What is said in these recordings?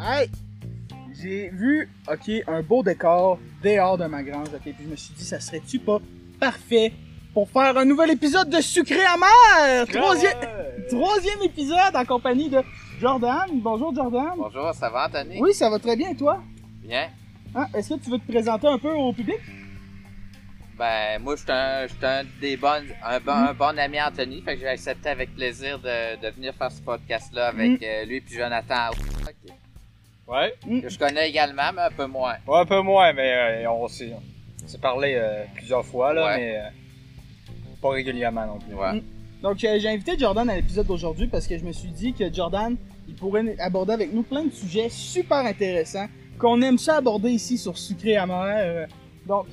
Hey! J'ai vu, un beau décor dehors de ma grange, puis je me suis dit, ça serait-tu pas parfait pour faire un nouvel épisode de Sucré-Amer! Troisième épisode en compagnie de Jordan. Bonjour Jordan. Bonjour, ça va Anthony? Oui, ça va très bien et toi? Bien. Ah, est-ce que tu veux te présenter un peu au public? Ben, moi, je suis un bon ami Anthony, fait que j'ai accepté avec plaisir de venir faire ce podcast-là avec lui et Jonathan. Okay. Ouais. Que je connais également, mais un peu moins. Ouais, un peu moins, mais on s'est parlé plusieurs fois, là, ouais. Mais pas régulièrement non plus. Ouais. Donc, j'ai invité Jordan à l'épisode d'aujourd'hui parce que je me suis dit que Jordan, il pourrait aborder avec nous plein de sujets super intéressants qu'on aime ça aborder ici sur Sucré-Amer. Donc,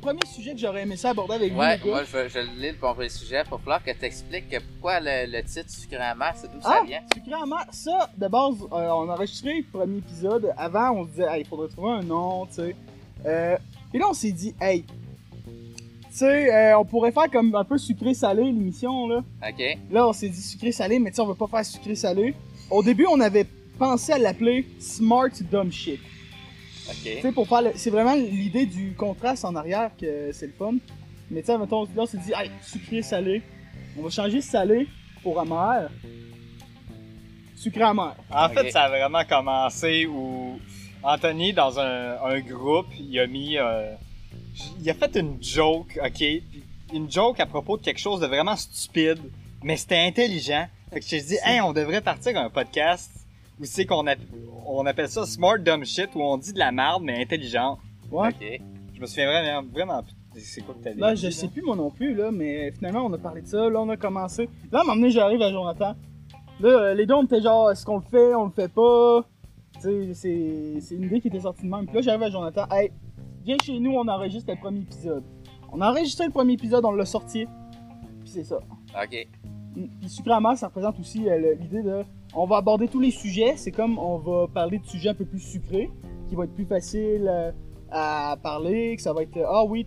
premier sujet que j'aurais aimé ça aborder avec vous. Ouais, moi je lis le premier sujet pour falloir que tu expliques pourquoi le titre Sucré-Amer, c'est d'où ça vient. Sucré-Amer, ça, de base, on a enregistré le premier épisode. Avant, on se disait, il faudrait trouver un nom, tu sais. Et là, on s'est dit, tu sais, on pourrait faire comme un peu sucré-salé l'émission, là. OK. Là, on s'est dit sucré-salé, mais tu sais, on veut pas faire sucré-salé. Au début, on avait pensé à l'appeler Smart Dumb Shit. Okay. Tu sais, pour faire c'est vraiment l'idée du contraste en arrière que c'est le fun. Mais tu sais, mettons, là, on s'est dit, sucré-salé. On va changer salé pour amer. Sucré-amer. En fait, ça a vraiment commencé où Anthony, dans un groupe, il a mis... il a fait une joke, ok? Une joke à propos de quelque chose de vraiment stupide, mais c'était intelligent. Fait que je me dis, on devrait partir un podcast où c'est qu'on appelle ça Smart Dumb Shit, où on dit de la merde, mais intelligent. Ouais. Ok. Je me souviens vraiment c'est quoi que t'as dit? Là, je sais plus moi non plus, là, mais finalement, on a parlé de ça, là, on a commencé. Là, à un moment donné, j'arrive à Jonathan. Là, les deux, on était genre, est-ce qu'on le fait, on le fait pas? Tu sais, c'est une idée qui était sortie de même. Puis là, j'arrive à Jonathan, viens chez nous, on enregistre le premier épisode. On a enregistré le premier épisode, on l'a sorti, puis c'est ça. OK. Puis Sucré-Amer, ça représente aussi l'idée de... On va aborder tous les sujets, c'est comme on va parler de sujets un peu plus sucrés, qui vont être plus faciles à parler, que ça va être... tout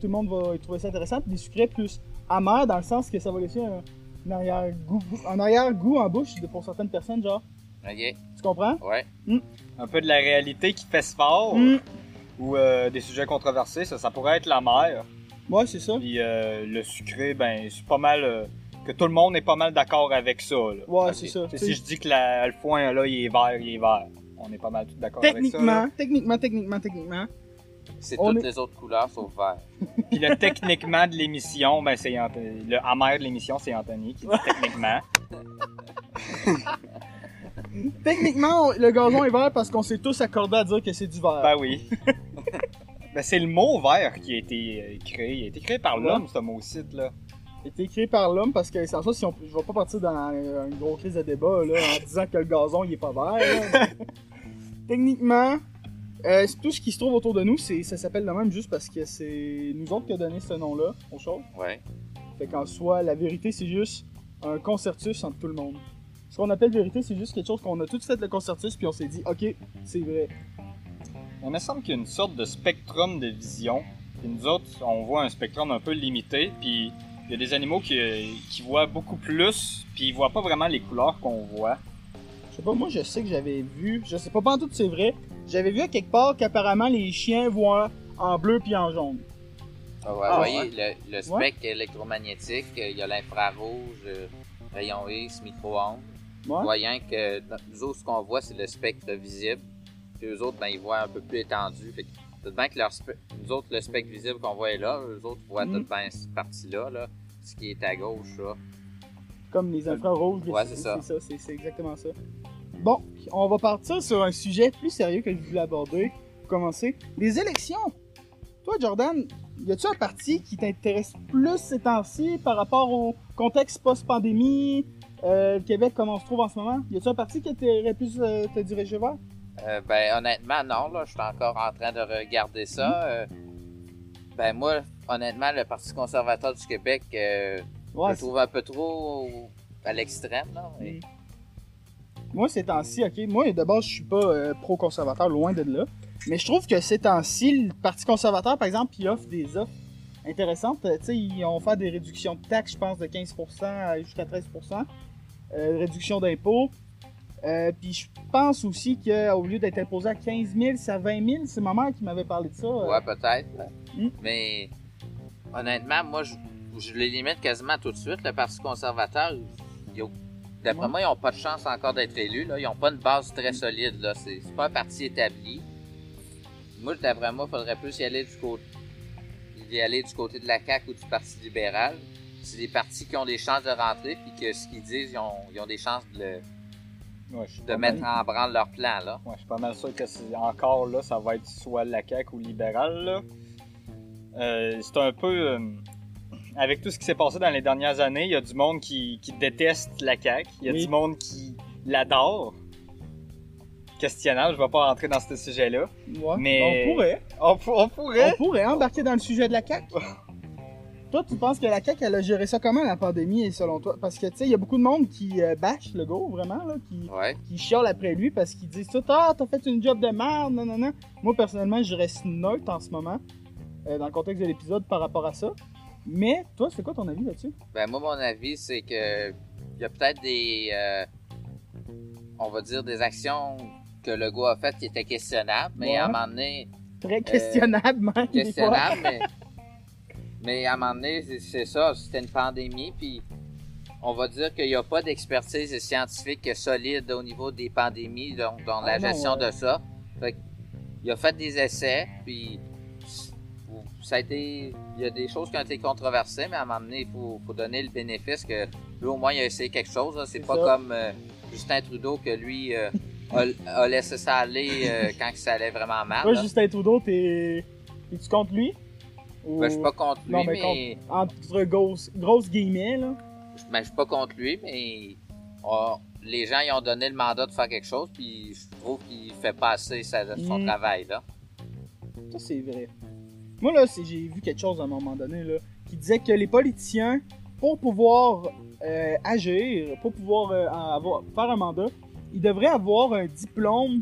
le monde va trouver ça intéressant. Puis des sucrés plus amers, dans le sens que ça va laisser un arrière-goût en bouche pour certaines personnes, genre. OK. Tu comprends? Ouais. Un peu de la réalité qui fesse fort. Ou des sujets controversés, ça pourrait être l'amer. Ouais, c'est ça. Puis le sucré, ben, c'est pas mal... que tout le monde est pas mal d'accord avec ça, là. Ouais, c'est ça. Si je dis que le foin, là, il est vert. On est pas mal tous d'accord avec ça. Techniquement. C'est toutes les autres couleurs sauf vert. Puis le techniquement de l'émission, ben, c'est Anthony. Le amer de l'émission, c'est Anthony qui dit techniquement. Techniquement, le gazon est vert parce qu'on s'est tous accordés à dire que c'est du vert. Ben oui. Ben c'est le mot vert qui a été créé. Il a été créé par l'homme, ce mot-ci, là. Il a été créé par l'homme parce que, sans ça, je ne vais pas partir dans une grosse crise de débat là, en disant que le gazon, il est pas vert. Techniquement, tout ce qui se trouve autour de nous, ça s'appelle le même juste parce que c'est nous autres qui a donné ce nom-là aux choses. Ouais. Fait qu'en soi, la vérité, c'est juste un consensus entre tout le monde. Ce qu'on appelle vérité, c'est juste quelque chose qu'on a tout fait le consensus puis on s'est dit, OK, c'est vrai. Il me semble qu'il y a une sorte de spectrum de vision. Puis nous autres, on voit un spectrum un peu limité. Puis il y a des animaux qui voient beaucoup plus, puis ils voient pas vraiment les couleurs qu'on voit. Je sais pas, moi je sais que j'avais vu, je sais pas pantoute c'est vrai, j'avais vu à quelque part qu'apparemment les chiens voient en bleu puis en jaune. Voyez, le spectre électromagnétique, il y a l'infrarouge, rayon X, micro-ondes. Voyant que nous autres, ce qu'on voit, c'est le spectre visible. Puis eux autres, ben, ils voient un peu plus étendu. Fait que tout de même que nous autres, le spectre visible qu'on voit est là, eux autres voient tout de même cette partie-là, là, ce qui est à gauche, là. Comme les infrarouges. Ouais, c'est ça. C'est exactement ça. Bon, on va partir sur un sujet plus sérieux que je voulais aborder pour commencer. Les élections! Toi, Jordan, y a-tu un parti qui t'intéresse plus ces temps-ci par rapport au contexte post-pandémie, le Québec, comment on se trouve en ce moment? Y a-tu un parti qui t'aurait plus te diriger vers? Honnêtement, non. Là, je suis encore en train de regarder ça. Moi, honnêtement, le Parti conservateur du Québec, je le trouve un peu trop à l'extrême. Là, et... Moi, ces temps-ci, moi, de base, je suis pas pro-conservateur, loin de là. Mais je trouve que ces temps-ci, le Parti conservateur, par exemple, il offre des offres intéressantes. Ils ont fait des réductions de taxes, je pense, de 15% jusqu'à 13%. Réduction d'impôts. Puis je pense aussi qu'au lieu d'être imposé à 15 000, c'est à 20 000. C'est ma mère qui m'avait parlé de ça. Ouais, peut-être. Mais honnêtement, moi, je les limite quasiment tout de suite. Le Parti conservateur, d'après moi, ils n'ont pas de chance encore d'être élus. Là. Ils n'ont pas une base très solide. Là. C'est pas un parti établi. Moi, d'après moi, il faudrait plus y aller du côté de la CAQ ou du Parti libéral. C'est des partis qui ont des chances de rentrer puis que ce qu'ils disent, ils ont des chances de mettre en branle leur plan. Là. Ouais, je suis pas mal sûr que c'est encore là, ça va être soit la CAQ ou libéral. Là. C'est un peu... avec tout ce qui s'est passé dans les dernières années, il y a du monde qui déteste la CAQ. Il y a du monde qui l'adore. Questionnable, je ne vais pas rentrer dans ce sujet-là. Ouais, mais on pourrait embarquer dans le sujet de la CAQ. Toi, tu penses que la CAQ, elle a géré ça comment, la pandémie, selon toi? Parce que, tu sais, il y a beaucoup de monde qui bâche Legault, vraiment, là, qui chiale après lui parce qu'ils disent ça, t'as fait une job de merde, non. Moi, personnellement, je reste neutre en ce moment, dans le contexte de l'épisode par rapport à ça. Mais, toi, c'est quoi ton avis là-dessus? Ben, moi, mon avis, c'est que il y a peut-être des, on va dire, des actions que Legault a faites qui étaient questionnables, mais à un moment donné... Très questionnables, même, questionnables, des fois. Mais à un moment donné, c'est ça, c'était une pandémie, puis on va dire qu'il n'y a pas d'expertise scientifique solide au niveau des pandémies, donc dans la gestion de ça. Fait qu'il a fait des essais, puis ça a été, il y a des choses qui ont été controversées, mais à un moment donné, il faut donner le bénéfice que lui, au moins, il a essayé quelque chose. Là. C'est pas ça. Comme Justin Trudeau, que lui a laissé ça aller quand ça allait vraiment mal. Toi, Justin Trudeau, tu comptes lui? Ou... Ben, je suis pas contre lui, mais... Entre grosses guillemets, là. Ben, je suis pas contre lui, mais les gens, ils ont donné le mandat de faire quelque chose, puis je trouve qu'il fait pas assez son travail, là. Ça, c'est vrai. Moi, là, j'ai vu quelque chose à un moment donné, là, qui disait que les politiciens, pour pouvoir agir, pour pouvoir faire un mandat, ils devraient avoir un diplôme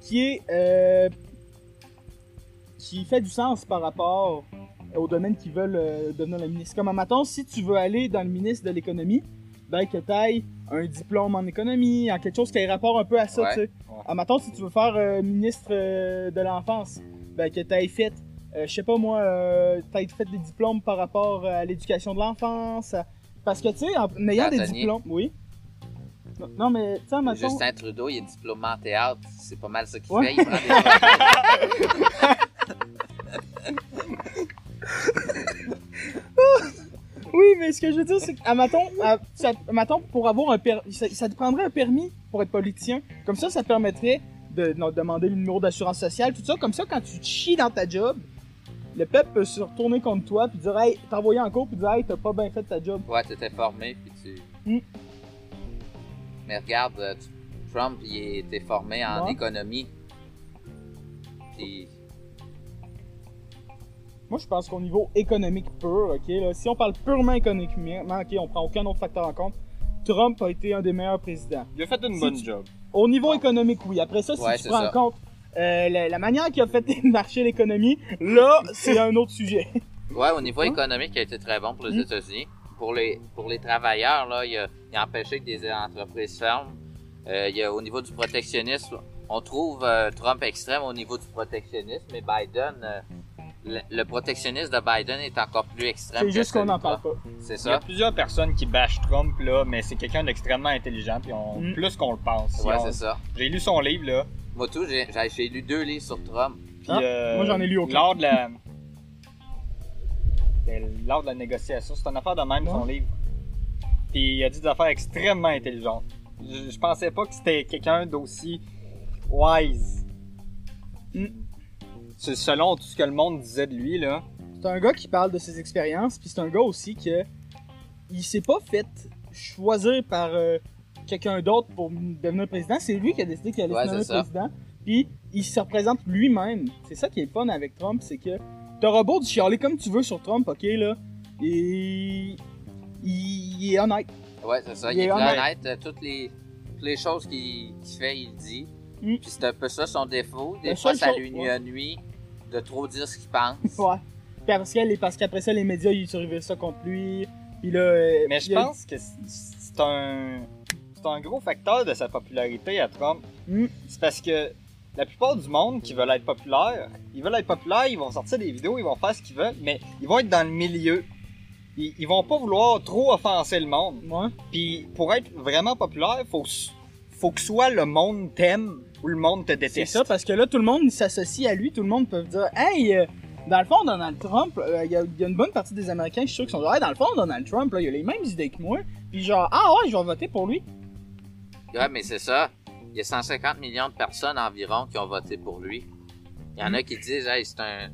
qui fait du sens par rapport au domaine qu'ils veulent devenir le ministre. Comme, mettons, si tu veux aller dans le ministre de l'économie, ben que t'ailles un diplôme en économie, en quelque chose qui ait rapport un peu à ça, tu sais. Mettons, si tu veux faire ministre de l'enfance, ben que t'ailles fait, je sais pas moi, t'ailles fait des diplômes par rapport à l'éducation de l'enfance, parce que, tu sais, en ayant des diplômes... Oui. Non, mais tu sais, mettons... Justin Trudeau, il est diplômé en théâtre, c'est pas mal ça qu'il fait, il prend des... Oui, mais ce que je veux dire, c'est qu'à Maton, pour avoir ça te prendrait un permis pour être politicien. Comme ça, ça te permettrait de demander le numéro d'assurance sociale, tout ça. Comme ça, quand tu te chies dans ta job, le peuple peut se retourner contre toi puis dire, hey, t'envoyer en cours puis dire, hey, t'as pas bien fait ta job. Ouais, t'étais formé puis tu. Mais regarde, Trump, il était formé en économie. Puis. Moi, je pense qu'au niveau économique pur, OK, là, si on parle purement économiquement, OK, on prend aucun autre facteur en compte, Trump a été un des meilleurs présidents. Il a fait une bonne job. Au niveau économique, oui. Après ça, si tu prends en compte la manière qu'il a fait marcher l'économie, là, c'est un autre sujet. Ouais, au niveau économique, il a été très bon pour les États-Unis. Pour les travailleurs, là, il a empêché que des entreprises ferment. Au niveau du protectionnisme, on trouve Trump extrême au niveau du protectionnisme, mais Biden... Le protectionnisme de Biden est encore plus extrême. C'est juste qu'on n'en parle pas. C'est ça. Il y a plusieurs personnes qui bâchent Trump, là, mais c'est quelqu'un d'extrêmement intelligent, puis plus qu'on le pense. Ouais, c'est ça. J'ai lu son livre, là. Moi, tout, j'ai lu 2 livres sur Trump. Puis, moi, j'en ai lu aucun. Lors de la négociation, c'est une affaire de même, son livre. Puis il a dit des affaires extrêmement intelligentes. Je pensais pas que c'était quelqu'un d'aussi wise. C'est selon tout ce que le monde disait de lui, là. C'est un gars qui parle de ses expériences, puis c'est un gars aussi que il s'est pas fait choisir par quelqu'un d'autre pour devenir président. C'est lui qui a décidé qu'il allait devenir président. Puis il se représente lui-même. C'est ça qui est fun avec Trump, c'est que t'auras beau de chialer comme tu veux sur Trump, OK, là, et il est honnête. Ouais, c'est ça, il est honnête. Toutes les choses qu'il fait, il dit. Puis c'est un peu ça son défaut. Des fois, ça lui nuit de trop dire ce qu'il pense. Ouais. Parce qu'après ça, les médias, ils surveillent ça contre lui. Puis là, mais je pense que c'est un... c'est un gros facteur de sa popularité à Trump. Mm. C'est parce que la plupart du monde qui veulent être populaire, ils vont sortir des vidéos, ils vont faire ce qu'ils veulent, mais ils vont être dans le milieu. Ils vont pas vouloir trop offenser le monde. Ouais. Puis pour être vraiment populaire, faut que soit le monde t'aime ou le monde te déteste. C'est ça, parce que là, tout le monde s'associe à lui, tout le monde peut dire « Hey, dans le fond, Donald Trump, il y a une bonne partie des Américains, je suis sûr, qui sont genre, hey, dans le fond, Donald Trump, là, il a les mêmes idées que moi, puis genre, ah ouais, je vais voter pour lui. » Ouais, mais c'est ça. Il y a 150 millions de personnes environ qui ont voté pour lui. Il y en a qui disent, hey, c'est un...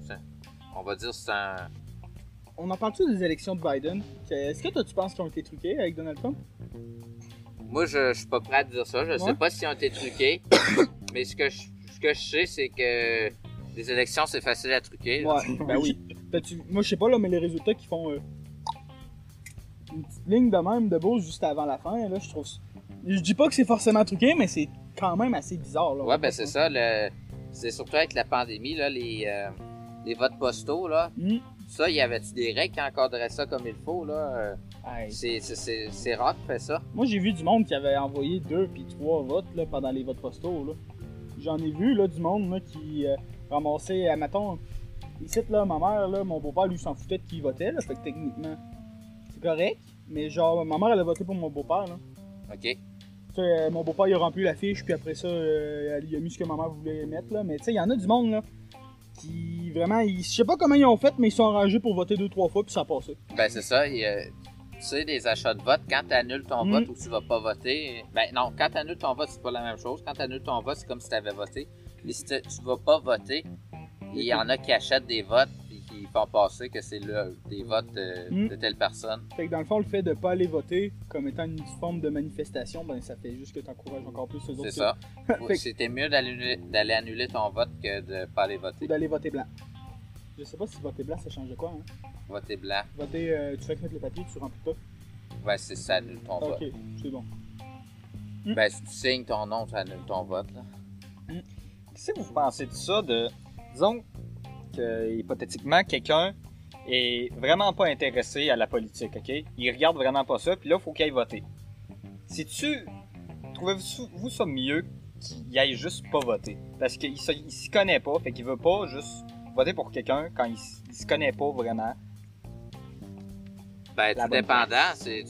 On en parle-tu des élections de Biden? Est-ce que toi, tu penses qu'ils ont été truqués avec Donald Trump? Moi, je suis pas prêt à dire ça. Je sais pas s'ils ont été truqués. Mais ce que je sais, c'est que les élections, c'est facile à truquer. Là. Ouais, ben oui. Moi, je sais pas, là, mais les résultats qui font une petite ligne de même de Beauce juste avant la fin, là, je trouve. Je dis pas que c'est forcément truqué, mais c'est quand même assez bizarre. Là, ouais, ben c'est ça. C'est surtout avec la pandémie, là, les votes postaux, là. Mm. Ça, y avait-tu des règles qui encadrait ça comme il faut, là? Hey. C'est rare qui fait ça. Moi, j'ai vu du monde qui avait envoyé 2 puis 3 votes là, pendant les votes postaux, là. J'en ai vu, là, du monde là, qui ramassait, mettons, ici, là, ma mère, là, mon beau-père, lui, s'en foutait de qui il votait, là, fait que techniquement, c'est correct, mais genre, ma mère, elle a voté pour mon beau-père, là. OK. Mon beau-père, il a rempli la fiche, puis après ça, il a mis ce que ma mère voulait mettre, là, mais tu sais, il y en a du monde, là. Qui vraiment, je sais pas comment ils ont fait, mais ils sont arrangés pour voter 2-3 fois puis ça a passé. Ben c'est ça, tu sais, les achats de vote, quand t'annules ton vote ou tu vas pas voter, ben non, quand t'annules ton vote, c'est pas la même chose. Quand t'annules ton vote, c'est comme si t'avais voté. Mais si tu vas pas voter, il y en a qui achètent des votes puis qui font passer que c'est des votes de telle personne. Fait que dans le fond, le fait de pas aller voter comme étant une forme de manifestation, ben ça fait juste que t'encourages encore plus les autres. C'est ça. C'était mieux d'aller annuler ton vote que de pas aller voter. Ou d'aller voter blanc. Je sais pas si voter blanc, ça change de quoi, hein? Voter blanc. Voter, tu fais mettre le papier, tu remplis pas. Ouais, c'est ça, annule ton vote. OK, c'est bon. Ben, si tu signes ton nom, tu annules ton vote, là. Qu'est-ce que vous pensez de ça, disons que, hypothétiquement, quelqu'un est vraiment pas intéressé à la politique, OK? Il regarde vraiment pas ça, puis là, il faut qu'il aille voter. Si tu... Trouvez-vous ça mieux qu'il aille juste pas voter? Parce qu'il s'y connaît pas, fait qu'il veut pas juste voter pour quelqu'un quand il s'y connaît pas vraiment. Ben, tout dépendant, c'est...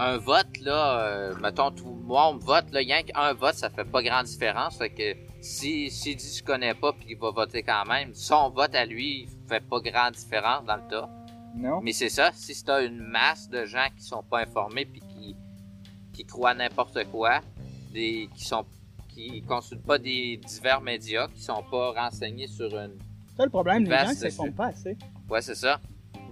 Un vote, là, mettons, moi, on me vote, là, rien qu'un vote, ça fait pas grande différence, fait que s'il dit je connais pas puis il va voter quand même, son vote à lui fait pas grande différence dans le tas. Non. Mais c'est ça, si t'as une masse de gens qui sont pas informés puis qui croient n'importe quoi, qui consultent pas des divers médias, qui sont pas renseignés sur une... Ça, le problème, les gens, ils se font pas assez. Ouais, c'est ça.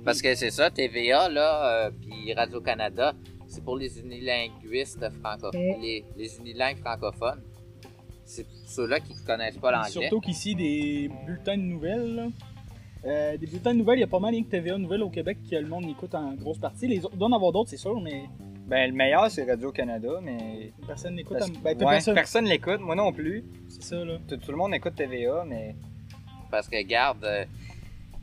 Parce que c'est ça, TVA, là, puis Radio-Canada, c'est pour les unilinguistes francophones, les unilingues francophones. C'est ceux-là qui ne connaissent pas l'anglais. Surtout qu'ici, des bulletins de nouvelles, là. Des bulletins de nouvelles, il y a pas mal rien que TVA Nouvelles au Québec que le monde écoute en grosse partie. Les autres, il doit en avoir d'autres, c'est sûr, mais... Ben, le meilleur, c'est Radio-Canada, mais... Personne n'écoute... personne l'écoute, moi non plus. C'est ça, là. Tout le monde écoute TVA, mais... Parce que, regarde,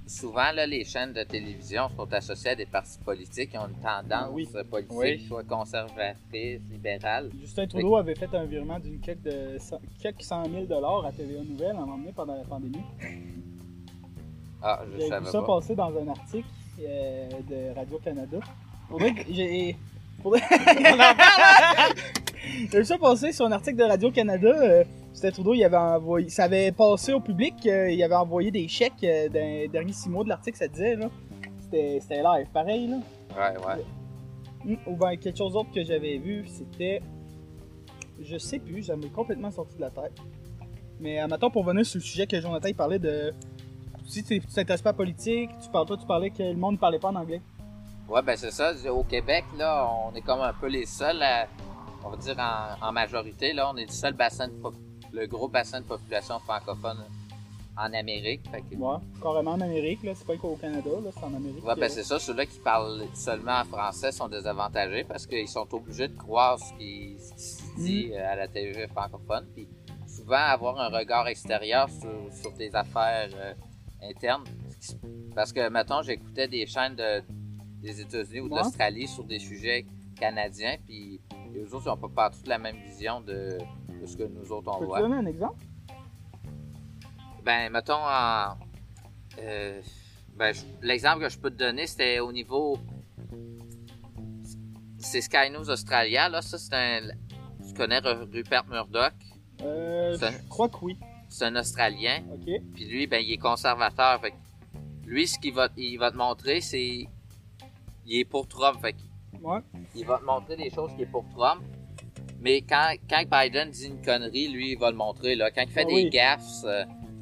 souvent, là, les chaînes de télévision sont associées à des partis politiques qui ont une tendance politique, soit conservatrice, libérale. Justin Trudeau avait fait un virement d'une quelques $100,000 à TVA Nouvelles à un moment donné pendant la pandémie. Ah, je savais pas. J'ai vu ça passer dans un article de Radio-Canada. J'ai vu ça passer sur un article de Radio-Canada. Justin Trudeau, ça avait passé au public, il avait envoyé des chèques dans les derniers 6 mois de l'article, ça disait, là. C'était live, pareil, là. Ouais. Ou bien quelque chose d'autre que j'avais vu, c'était... Je sais plus, ça m'est complètement sorti de la tête. Mais admettons, pour venir sur le sujet que Jonathan il parlait de... Si tu t'intéresses pas à la politique, tu parlais que le monde ne parlait pas en anglais. Ouais, ben c'est ça. Au Québec, là, on est comme un peu les seuls, on va dire en majorité, là, on est le seul bassin de pop. Le gros bassin de population francophone en Amérique. Ouais, carrément en Amérique, là, c'est pas qu'au Canada, là, c'est en Amérique. Ouais, ben c'est ça, ceux-là qui parlent seulement en français sont désavantagés parce qu'ils sont obligés de croire ce qui se dit à la TV francophone. Puis souvent, avoir un regard extérieur sur des affaires internes. Parce que, mettons, j'écoutais des chaînes des États-Unis ou de l'Australie sur des sujets canadiens, puis eux autres, ils n'ont pas partout la même vision de ce que nous autres, on voit. Tu peux donner un exemple? Ben, mettons, l'exemple que je peux te donner, c'était au niveau... C'est Sky News Australia, là, ça, c'est un... Tu connais Rupert Murdoch? Je crois que oui. C'est un Australien. OK. Puis lui, ben, il est conservateur. Fait que lui, ce qu'il va, il va te montrer, c'est... Il est pour Trump. Fait que ouais. Il va te montrer des choses qui est pour Trump. Mais quand Biden dit une connerie, lui, il va le montrer. Là. Quand il fait des gaffes,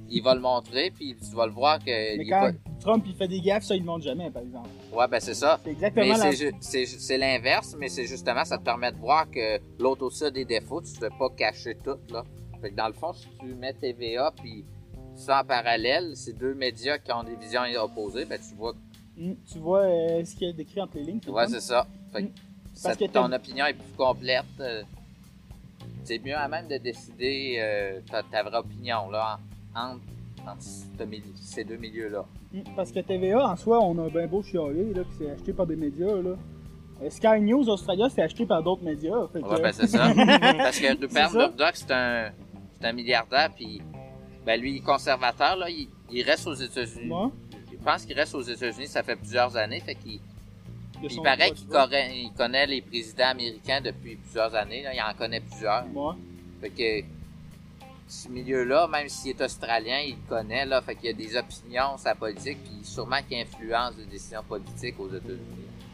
il va le montrer, puis tu vas le voir que... Mais quand Trump, il fait des gaffes, ça, il ne le montre jamais, par exemple. Ouais, ben c'est ça. C'est exactement c'est l'inverse, mais c'est justement, ça te permet de voir que l'autre aussi a des défauts, tu ne peux pas cacher tout, là. Fait que dans le fond, si tu mets TVA, puis ça en parallèle, c'est deux médias qui ont des visions opposées, ben tu vois... Tu vois ce qu'il y a d'écrit entre les lignes. Ouais, c'est ça. Fait que ton opinion est plus complète. C'est mieux à même de décider ta vraie opinion là, entre ces deux milieux-là. Parce que TVA, en soi, on a bien beau chialer, là, puis c'est acheté par des médias. Là. Sky News Australia, c'est acheté par d'autres médias. Fait que... Ouais, ben c'est ça. Parce que Rupert Murdoch, c'est un milliardaire, puis ben, lui, il est conservateur, là, il reste aux États-Unis. Ouais. Je pense qu'il reste aux États-Unis, ça fait plusieurs années, fait qu'il... Il paraît qu'il connaît les présidents américains depuis plusieurs années. Là. Il en connaît plusieurs. Ouais. Fait que ce milieu-là, même s'il est australien, il le connaît. Là. Fait qu'il y a des opinions sur la politique, puis sûrement qu'il influence les décisions politiques aux États-Unis.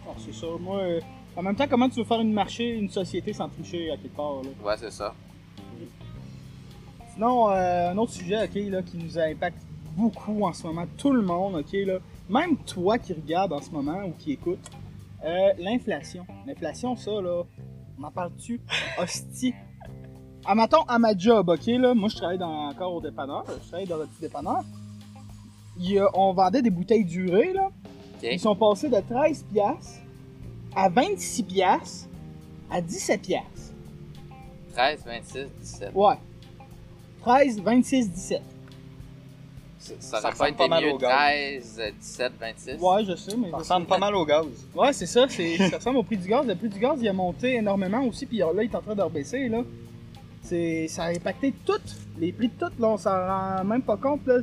Oh, c'est ça. Moi, en même temps, comment tu veux faire une société sans tricher à quelque part? Là? Ouais, c'est ça. Sinon, un autre sujet là, qui nous impacte beaucoup en ce moment, tout le monde, là, même toi qui regarde en ce moment ou qui écoute. L'inflation. L'inflation, ça, là, on en parle-tu? Hostie. Mettons, à ma job, OK, là, moi, je travaille encore au dépanneur. Je travaille dans le petit dépanneur. On vendait des bouteilles durées, là. Okay. Ils sont passés de 13 piastres à 26 piastres à 17 piastres. 13, 26, 17. Ouais. 13, 26, 17. Ça ressemble pas mal au gaz. 13, 17, 26. Ouais, je sais, mais... Ça ressemble pas mal au gaz. Ouais, c'est ça. Ça ressemble au prix du gaz. Le prix du gaz, il a monté énormément aussi. Puis là, il est en train de rebaisser, là. Ça a impacté les prix de tout. Là, on s'en rend même pas compte, là.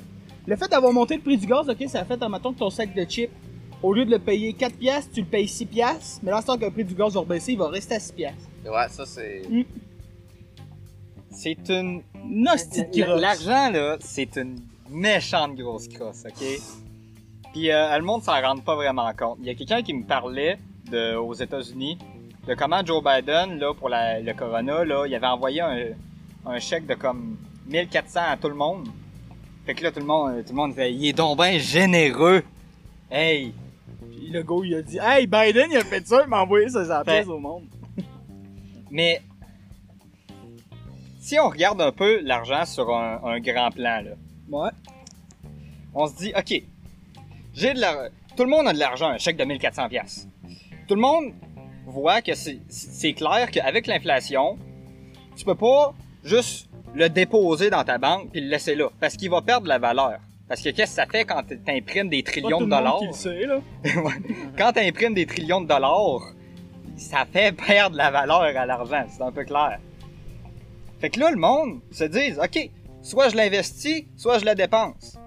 Le fait d'avoir monté le prix du gaz, OK, ça a fait, admettons, que ton sac de chips, au lieu de le payer 4 piastres, tu le payes 6 piastres. Mais là, tant que le prix du gaz va rebaisser, il va rester à 6 piastres. Ouais, ça, c'est... C'est une... Nostie de grosse. L'argent, là, c'est une... méchante grosse crosse, OK? Puis le monde s'en rend pas vraiment compte. Il y a quelqu'un qui me parlait aux États-Unis de comment Joe Biden, là, pour le corona, là, il avait envoyé un chèque de comme 1400 à tout le monde. Fait que là, tout le monde disait « Il est donc bien généreux! » Hey! Puis le gars, il a dit « Hey, Biden, il a fait ça, il m'a envoyé ses pièces au monde! » Mais si on regarde un peu l'argent sur un grand plan, là, ouais. On se dit, OK, tout le monde a de l'argent, un chèque de 1400$. Tout le monde voit que c'est clair qu'avec l'inflation, tu peux pas juste le déposer dans ta banque puis le laisser là, parce qu'il va perdre la valeur. Parce que qu'est-ce que ça fait quand t'imprimes des trillions de dollars? Pas tout le monde qui le sait, là. Quand t'imprimes des trillions de dollars, ça fait perdre la valeur à l'argent, c'est un peu clair. Fait que là, le monde se dit, OK, soit je l'investis, soit je la dépense.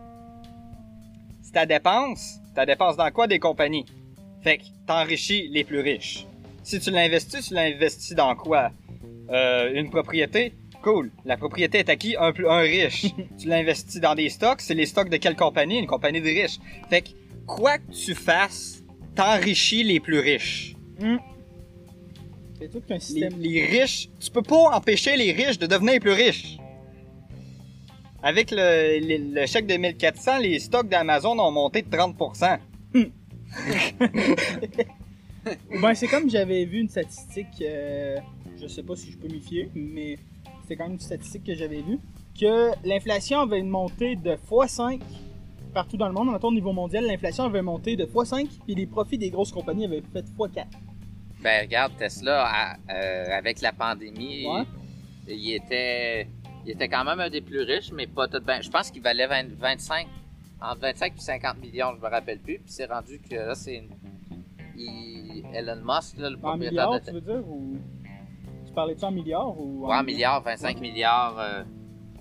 Si ta dépense dans quoi? Des compagnies. Fait que t'enrichis les plus riches. Si tu l'investis dans quoi? Une propriété? Cool. La propriété est à qui? Un riche. Tu l'investis dans des stocks? C'est les stocks de quelle compagnie? Une compagnie de riches. Fait que quoi que tu fasses, t'enrichis les plus riches. C'est tout qu'un système. Les riches, tu peux pas empêcher les riches de devenir plus riches. Avec le chèque de 1400, les stocks d'Amazon ont monté de 30%. Ben, c'est comme j'avais vu une statistique, je sais pas si je peux m'y fier, mais c'est quand même une statistique que j'avais vue, que l'inflation avait monté de x5 partout dans le monde. Au niveau mondial, l'inflation avait monté de x5, puis les profits des grosses compagnies avaient fait x4. Ben, regarde, Tesla, avec la pandémie, ouais. Il était quand même un des plus riches, mais pas tout bien. Je pense qu'il valait 25 et 50 millions, je me rappelle plus. Puis c'est rendu que là, Elon Musk, là, le propriétaire de... En milliards, tu veux dire? Ou... Tu parlais-tu en milliards? Ou... Ouais, en milliards, 25 milliards.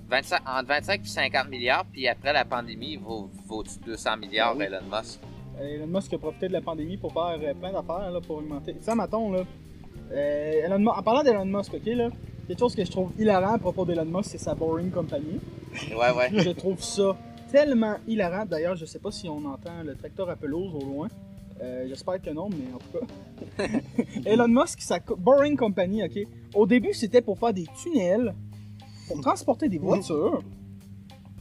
25, entre 25 et 50 milliards, puis après la pandémie, il vaut 200 milliards, ah oui. Elon Musk. Elon Musk a profité de la pandémie pour faire plein d'affaires, là, pour augmenter. Ça, mettons, là, en parlant d'Elon Musk, OK, là, quelque chose que je trouve hilarant à propos d'Elon Musk, c'est sa Boring Company. Ouais, ouais. Je trouve ça tellement hilarant. D'ailleurs, je sais pas si on entend le tracteur à pelouse au loin. J'espère que non, mais en tout cas. Elon Musk, sa Boring Company, OK. Au début, c'était pour faire des tunnels, pour transporter des voitures.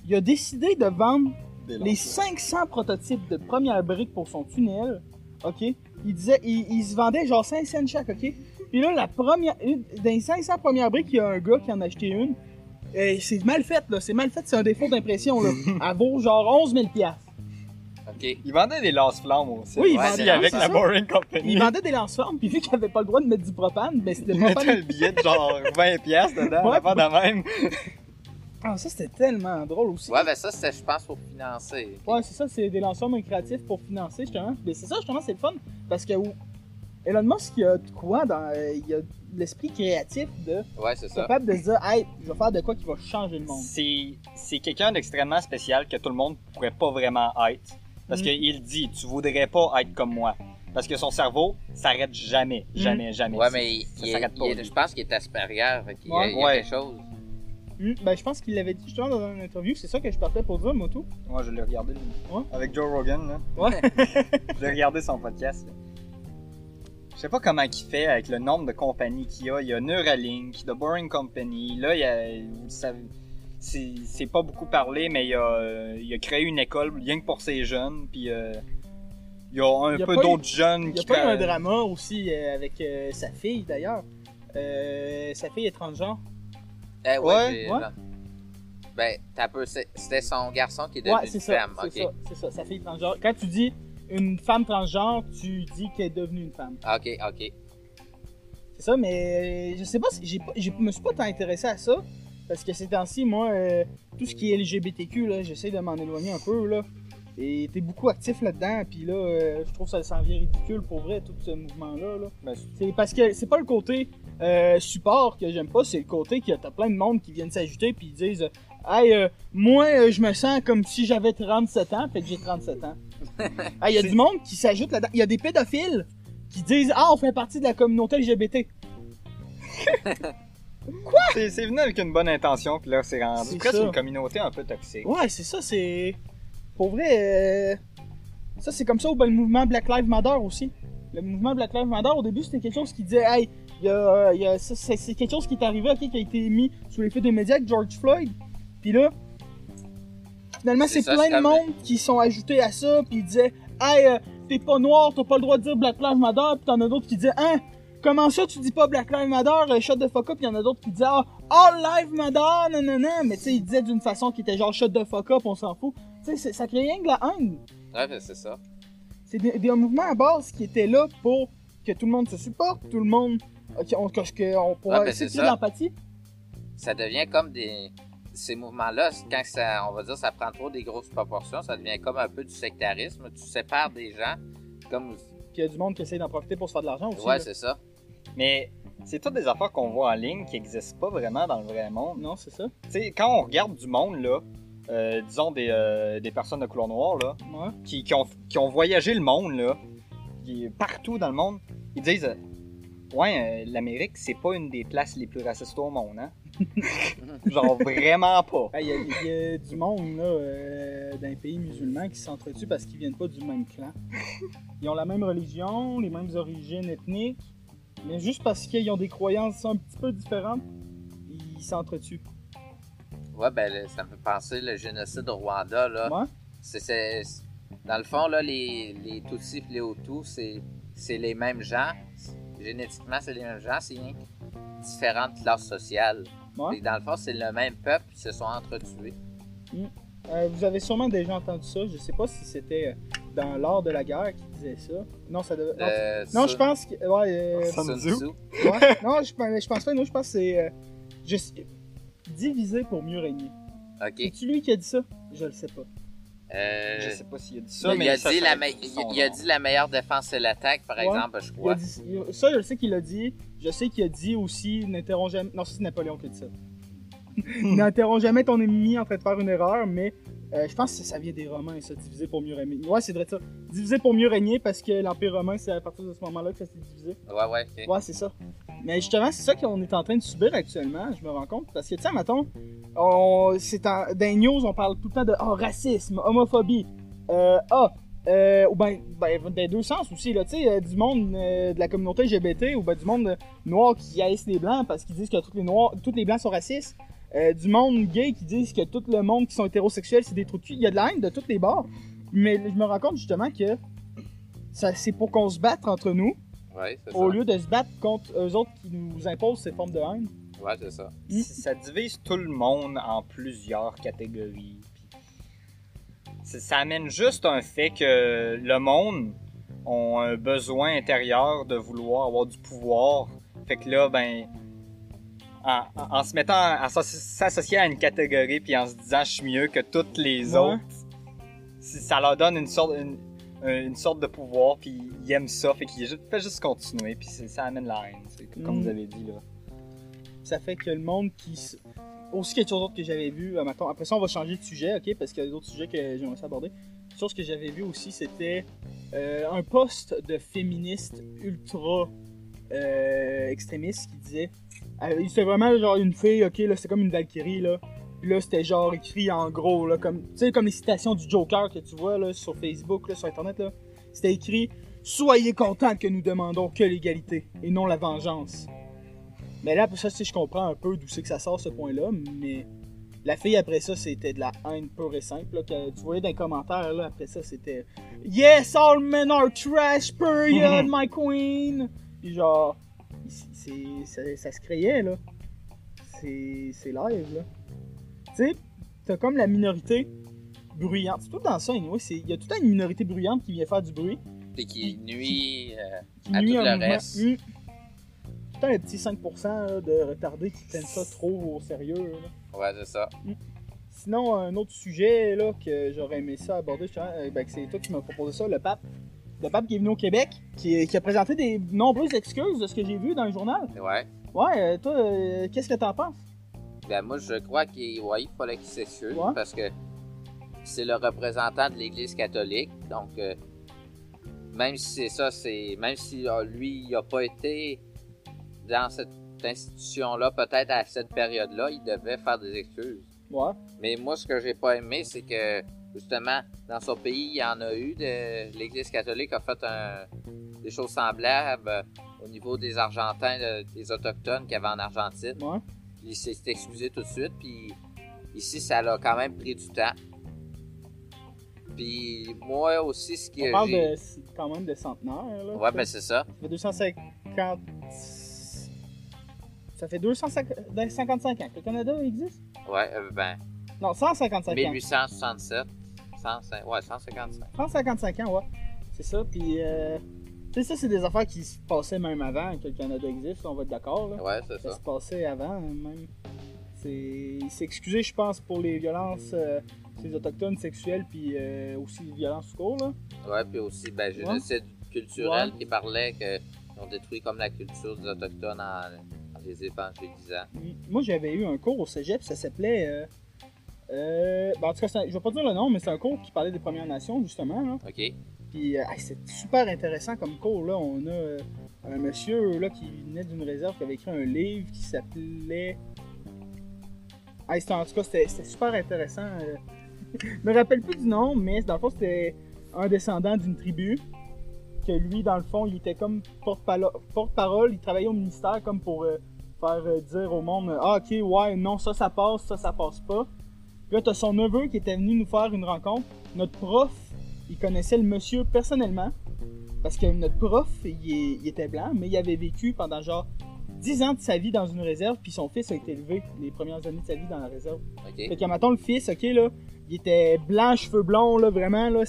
Il a décidé de vendre les 500 prototypes de première brique pour son tunnel, OK? Il disait, il se vendait genre 5 cents chaque, OK? Puis là, dans les 500 premières briques, il y a un gars qui en a acheté une. Et c'est mal fait, là. C'est mal fait, c'est un défaut d'impression, là. Elle vaut genre 11 000 $. OK. Il vendait des lance-flammes aussi. Oui, il vendait avec la Boring Company. Il vendait des lance-flammes, puis vu qu'il n'avait pas le droit de mettre du propane, ben c'était pas... Il mettait le billet de genre 20 $ dedans, ouais, avant de même. Ah, ça, c'était tellement drôle aussi. Ouais, ben ça, c'était, je pense, pour financer. Ouais, c'est ça, c'est des lanceurs moins créatifs pour financer, justement. Mais c'est ça, justement, c'est le fun. Parce que Elon Musk, il a de quoi dans. Il a l'esprit créatif de. Ouais, c'est ça. Capable de se dire, hey, je vais faire de quoi qui va changer le monde. C'est quelqu'un d'extrêmement spécial que tout le monde pourrait pas vraiment être. Parce qu'il dit, tu voudrais pas être comme moi. Parce que son cerveau s'arrête jamais. Jamais, jamais. Ouais, mais je pense qu'il est Asperger. Il y a quelque chose. Ben, je pense qu'il l'avait dit justement dans une interview, c'est ça que je partais pour dire, Moto. Moi, je l'ai regardé, lui. Ouais. Avec Joe Rogan, là. Ouais. J'ai regardé son podcast, là. Je sais pas comment il fait avec le nombre de compagnies qu'il y a. Il y a Neuralink, The Boring Company. Là, il y a... C'est pas beaucoup parlé, mais il a créé une école rien que pour ses jeunes, puis... il y a un peu d'autres jeunes qui... Il y a pas eu un drama aussi avec sa fille, d'ailleurs. Sa fille est transgenre. Ouais. Ben, t'as peu. C'était son garçon qui est devenu une femme. C'est ça. Sa fille transgenre. Quand tu dis une femme transgenre, tu dis qu'elle est devenue une femme. Ok. C'est ça, mais je sais pas. Je me suis pas tant intéressé à ça parce que ces temps-ci, moi, tout ce qui est LGBTQ, là, j'essaie de m'en éloigner un peu, là. Et t'es beaucoup actif là-dedans, puis là, je trouve que ça s'en vient ridicule pour vrai, tout ce mouvement-là. Là. Ben, c'est parce que c'est pas le côté support que j'aime pas, c'est le côté que t'as plein de monde qui viennent s'ajouter puis ils disent « Hey, moi, je me sens comme si j'avais 37 ans, fait que j'ai 37 ans. » Hey, y a du monde qui s'ajoute là-dedans. Il y a des pédophiles qui disent « Ah, on fait partie de la communauté LGBT. » Quoi? C'est venu avec une bonne intention, puis là, c'est rendu presque une communauté un peu toxique. Ouais, c'est ça, c'est... Pour vrai, ça c'est comme ça au mouvement Black Lives Matter aussi. Le mouvement Black Lives Matter, au début, c'était quelque chose qui disait, hey, c'est quelque chose qui est arrivé, OK, qui a été mis sous l'effet des médias avec George Floyd. Puis là, finalement, c'est plein de monde qui sont ajoutés à ça, puis ils disaient, hey, t'es pas noir, t'as pas le droit de dire Black Lives Matter, puis t'en as d'autres qui disaient, hein, comment ça tu dis pas Black Lives Matter, shut the fuck up, il y en a d'autres qui disaient, ah, All Lives Matter, nanana, mais tu sais, ils disaient d'une façon qui était genre shut the fuck up, on s'en fout. Ça crée rien que la haine. Ouais, ben c'est ça. C'est un mouvement à base qui était là pour que tout le monde se supporte, tout le monde. qu'on pourrait essayer de l'empathie. Ça devient comme des. Ces mouvements-là, quand ça, on va dire, ça prend trop des grosses proportions, ça devient comme un peu du sectarisme. Tu sépares des gens. Comme... Puis il y a du monde qui essaie d'en profiter pour se faire de l'argent aussi. Ouais, là. C'est ça. Mais c'est toutes des affaires qu'on voit en ligne qui n'existent pas vraiment dans le vrai monde. Non, c'est ça. Tu sais, quand on regarde du monde, là. Disons des personnes de couleur noire là, ouais. qui ont voyagé le monde là, partout dans le monde, ils disent l'Amérique c'est pas une des places les plus racistes au monde, hein. Genre vraiment pas. Il y a du monde là dans les pays musulmans qui s'entretuent parce qu'ils viennent pas du même clan. Ils ont la même religion, les mêmes origines ethniques, mais juste parce qu'ils ont des croyances un petit peu différentes, ils s'entretuent. Ouais, ben ça me fait penser le génocide au Rwanda, là. Ouais. C'est dans le fond, là, les Tutsis et les Hutus, c'est les mêmes gens. Génétiquement, c'est les mêmes gens, c'est une différente classe sociale. Ouais. Et dans le fond, c'est le même peuple qui se sont entretués. Mmh. Vous avez sûrement déjà entendu ça. Je sais pas si c'était dans l'art de la guerre qui disait ça. Non, ça devait... non, je pense que... Ouais, Sun Tzu. Ouais. Non, je pense pas. Non, je pense que c'est... Diviser pour mieux régner. Ok. C'est-tu lui qui a dit ça? Je le sais pas. Je sais pas s'il a dit ça, mais il a dit, la meilleure défense, c'est l'attaque, par exemple, je crois. Ça, je sais qu'il l'a dit. Je sais qu'il a dit aussi, n'interromps jamais... Non, c'est Napoléon qui a dit ça. N'interromps jamais ton ennemi en train de faire une erreur, mais je pense que ça vient des Romains, ça, diviser pour mieux régner. Ouais, c'est vrai ça. Diviser pour mieux régner, parce que l'Empire romain, c'est à partir de ce moment-là que ça s'est divisé. Ouais, ok. Ouais, c'est ça. Mais justement, c'est ça qu'on est en train de subir actuellement, je me rends compte. Parce que, tu sais, mettons, dans les news, on parle tout le temps de racisme, homophobie, des deux sens aussi, là, tu sais, du monde de la communauté LGBT ou ben, du monde noir qui haïssent les Blancs parce qu'ils disent que tous les Blancs sont racistes. Du monde gay qui disent que tout le monde qui sont hétérosexuels, c'est des trous de cul. Il y a de la haine de toutes les bords. Mais je me rends compte justement que ça, c'est pour qu'on se batte entre nous, ouais, c'est au lieu de se battre contre eux autres qui nous imposent ces formes de haine. Ouais, c'est ça. Puis, ça divise tout le monde en plusieurs catégories. Puis, ça amène juste un fait que le monde a un besoin intérieur de vouloir avoir du pouvoir. Fait que là, ben... En se mettant à s'associer à une catégorie puis en se disant je suis mieux que toutes les autres, ça leur donne une sorte de pouvoir puis ils aiment ça, fait qu'ils peuvent juste continuer puis ça amène la haine, c'est comme vous avez dit là. Ça fait que le monde qui... Aussi quelque chose d'autre que j'avais vu, maintenant, après ça on va changer de sujet, ok, parce qu'il y a d'autres sujets que j'aimerais aborder. Une chose que j'avais vu aussi, c'était un post de féministe ultra extrémiste qui disait... C'était vraiment genre une fille, ok, là c'était comme une Valkyrie, là. Puis là c'était genre écrit en gros, là, comme, tu sais, comme les citations du Joker que tu vois là, sur Facebook, là, sur Internet, là. C'était écrit « Soyez contents que nous demandons que l'égalité et non la vengeance. » Mais là, après ça, tu sais, je comprends un peu d'où c'est que ça sort ce point-là, mais la fille après ça, c'était de la haine pure et simple, là, que tu voyais dans les commentaires, là, après ça, c'était « Yes, all men are trash, period, my queen! » Puis genre... Ça se créait, là. C'est live, là. Tu sais, t'as comme la minorité bruyante. C'est tout dans ça, anyway. Il y a tout le temps une minorité bruyante qui vient faire du bruit. Et qui nuit à tout le reste. Tout le temps, le petit 5% là, de retardés qui prennent ça trop au sérieux. Là. Ouais, c'est ça. Sinon, un autre sujet, là, que j'aurais aimé ça aborder, que c'est toi qui m'as proposé ça, le Pape. Le pape qui est venu au Québec, qui a présenté des nombreuses excuses de ce que j'ai vu dans le journal. Ouais. Ouais, toi, qu'est-ce que t'en penses? Ben moi, je crois qu'il fallait qu'il s'excuse parce que c'est le représentant de l'Église catholique. Donc, même si c'est ça, même si lui, il n'a pas été dans cette institution-là, peut-être à cette période-là, il devait faire des excuses. Ouais. Mais moi, ce que j'ai pas aimé, c'est que justement, dans son pays, il y en a eu. L'Église catholique a fait des choses semblables au niveau des Argentins, des Autochtones qu'il y avait en Argentine. Ouais. Puis il s'est excusé tout de suite. Puis ici, ça a quand même pris du temps. Puis moi aussi, ce qui... quand même de centenaire. Là, ouais, ben c'est ça. Ça fait 250... Ça fait 255 ans que le Canada existe? Ouais, ben... Non, 155 ans. 1867. 155. 155 ans, ouais. C'est ça, puis... Tu sais, ça, c'est des affaires qui se passaient même avant que le Canada existe, on va être d'accord, là. Ouais, c'est ça. Ça se passait avant, même. Il s'est excusé, je pense, pour les violences des autochtones sexuelles, puis aussi les violences tout court, là. Ouais, puis aussi, ben, génocide culturel qui parlait qu'ils ont détruit comme la culture des autochtones en les évangélisant. Moi, j'avais eu un cours au cégep, ça s'appelait... en tout cas, je vais pas dire le nom, mais c'est un cours qui parlait des Premières Nations, justement. Là. OK. Puis c'est super intéressant comme cours. Là. On a un monsieur là, qui venait d'une réserve qui avait écrit un livre qui s'appelait... en tout cas, c'était super intéressant. Je me rappelle plus du nom, mais dans le fond, c'était un descendant d'une tribu que lui, dans le fond, il était comme porte-parole. Il travaillait au ministère comme pour faire dire au monde « Ah, OK, ouais, non, ça, ça passe pas. » Puis là, t'as son neveu qui était venu nous faire une rencontre. Notre prof, il connaissait le monsieur personnellement. Parce que notre prof, il était blanc, mais il avait vécu pendant genre 10 ans de sa vie dans une réserve. Puis son fils a été élevé les premières années de sa vie dans la réserve. Okay. Fait que, mettons, le fils, ok, là, il était blanc, cheveux blonds, là, vraiment, là,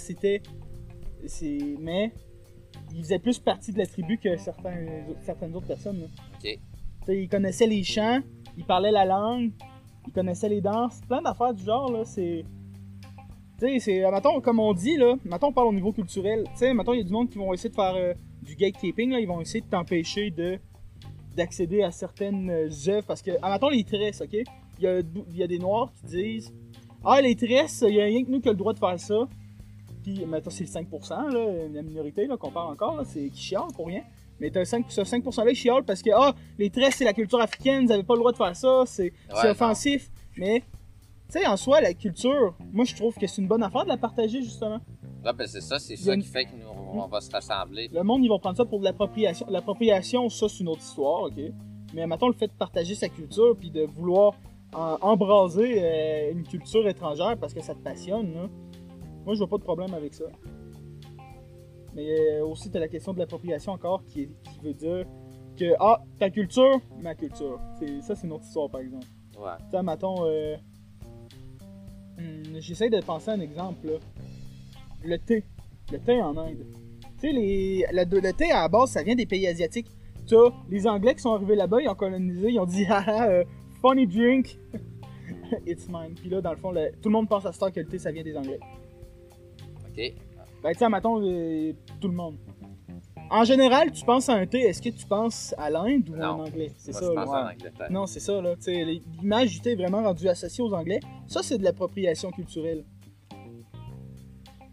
mais il faisait plus partie de la tribu que certaines autres personnes, là. Ok. T'sais, il connaissait les chants, il parlait la langue. Ils connaissaient les danses, plein d'affaires du genre, là, c'est... Tu sais, c'est, mettons, comme on dit, là, mettons, on parle au niveau culturel, tu sais, mettons, il y a du monde qui vont essayer de faire du gatekeeping, là, ils vont essayer de t'empêcher d'accéder à certaines œuvres, parce que, mettons, les tresses, ok, il y a des noirs qui disent, ah, les tresses, il y a rien que nous qui a le droit de faire ça, puis, mettons, c'est le 5%, là, la minorité, là, qu'on parle encore, là, c'est qui chiale pour rien, mais t'as 5% là, qui chiale parce que, ah, les tresses, c'est la culture africaine, vous avez pas le droit de faire ça, c'est offensif, mais... Tu sais, en soi, la culture, moi, je trouve que c'est une bonne affaire de la partager, justement. Ouais, ben c'est ça qui fait que nous, on va se rassembler. Le monde, ils vont prendre ça pour de l'appropriation. L'appropriation, ça, c'est une autre histoire, OK? Mais, mettons, le fait de partager sa culture puis de vouloir embraser une culture étrangère parce que ça te passionne, là, moi, je vois pas de problème avec ça. Mais aussi, t'as la question de l'appropriation encore qui veut dire que, ah, ta culture, ma culture. Ça, c'est une autre histoire, par exemple. Ouais. Tu sais, mettons... j'essaie de penser à un exemple, là. Le thé en Inde. Tu sais, le thé à la base, ça vient des pays asiatiques. T'as les Anglais qui sont arrivés là-bas, ils ont colonisé, ils ont dit « Ah, funny drink, it's mine ». Puis là, dans le fond, tout le monde pense à ce temps que le thé, ça vient des Anglais. OK. Ben, tu sais, mettons, tout le monde. En général, tu penses à un thé, est-ce que tu penses à l'Inde ou en anglais? C'est ça, là. Non, c'est ça, là. T'sais, l'image du thé est vraiment rendue associée aux Anglais. Ça, c'est de l'appropriation culturelle.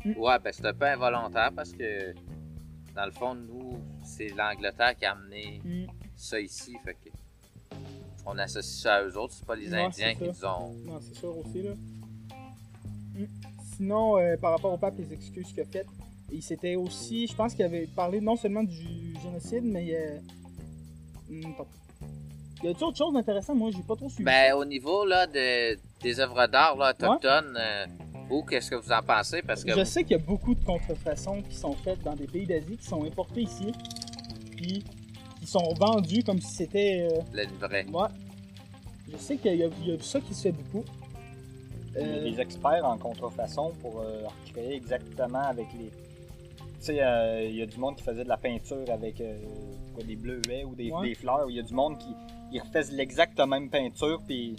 Ouais, ben c'est un peu involontaire parce que, dans le fond, nous, c'est l'Angleterre qui a amené ça ici. Fait que on associe ça à eux autres, c'est pas les Indiens qui nous ont... Non, c'est sûr aussi, là. Sinon, par rapport au pape, les excuses qu'il a faites, il s'était aussi, je pense qu'il avait parlé non seulement du génocide, mais il y a d'autres choses intéressantes, moi j'ai pas trop suivi. Ben au niveau là des œuvres d'art là, autochtones, qu'est-ce que vous en pensez? Parce que je sais qu'il y a beaucoup de contrefaçons qui sont faites dans des pays d'Asie, qui sont importées ici, puis qui sont vendues comme si c'était... le vrai. Ouais. Je sais qu'il y a ça qui se fait beaucoup. Il y a des experts en contrefaçon pour recréer exactement avec les... Tu sais, il y a du monde qui faisait de la peinture avec des bleuets ou des fleurs. Il y a du monde qui refaisait l'exacte même peinture puis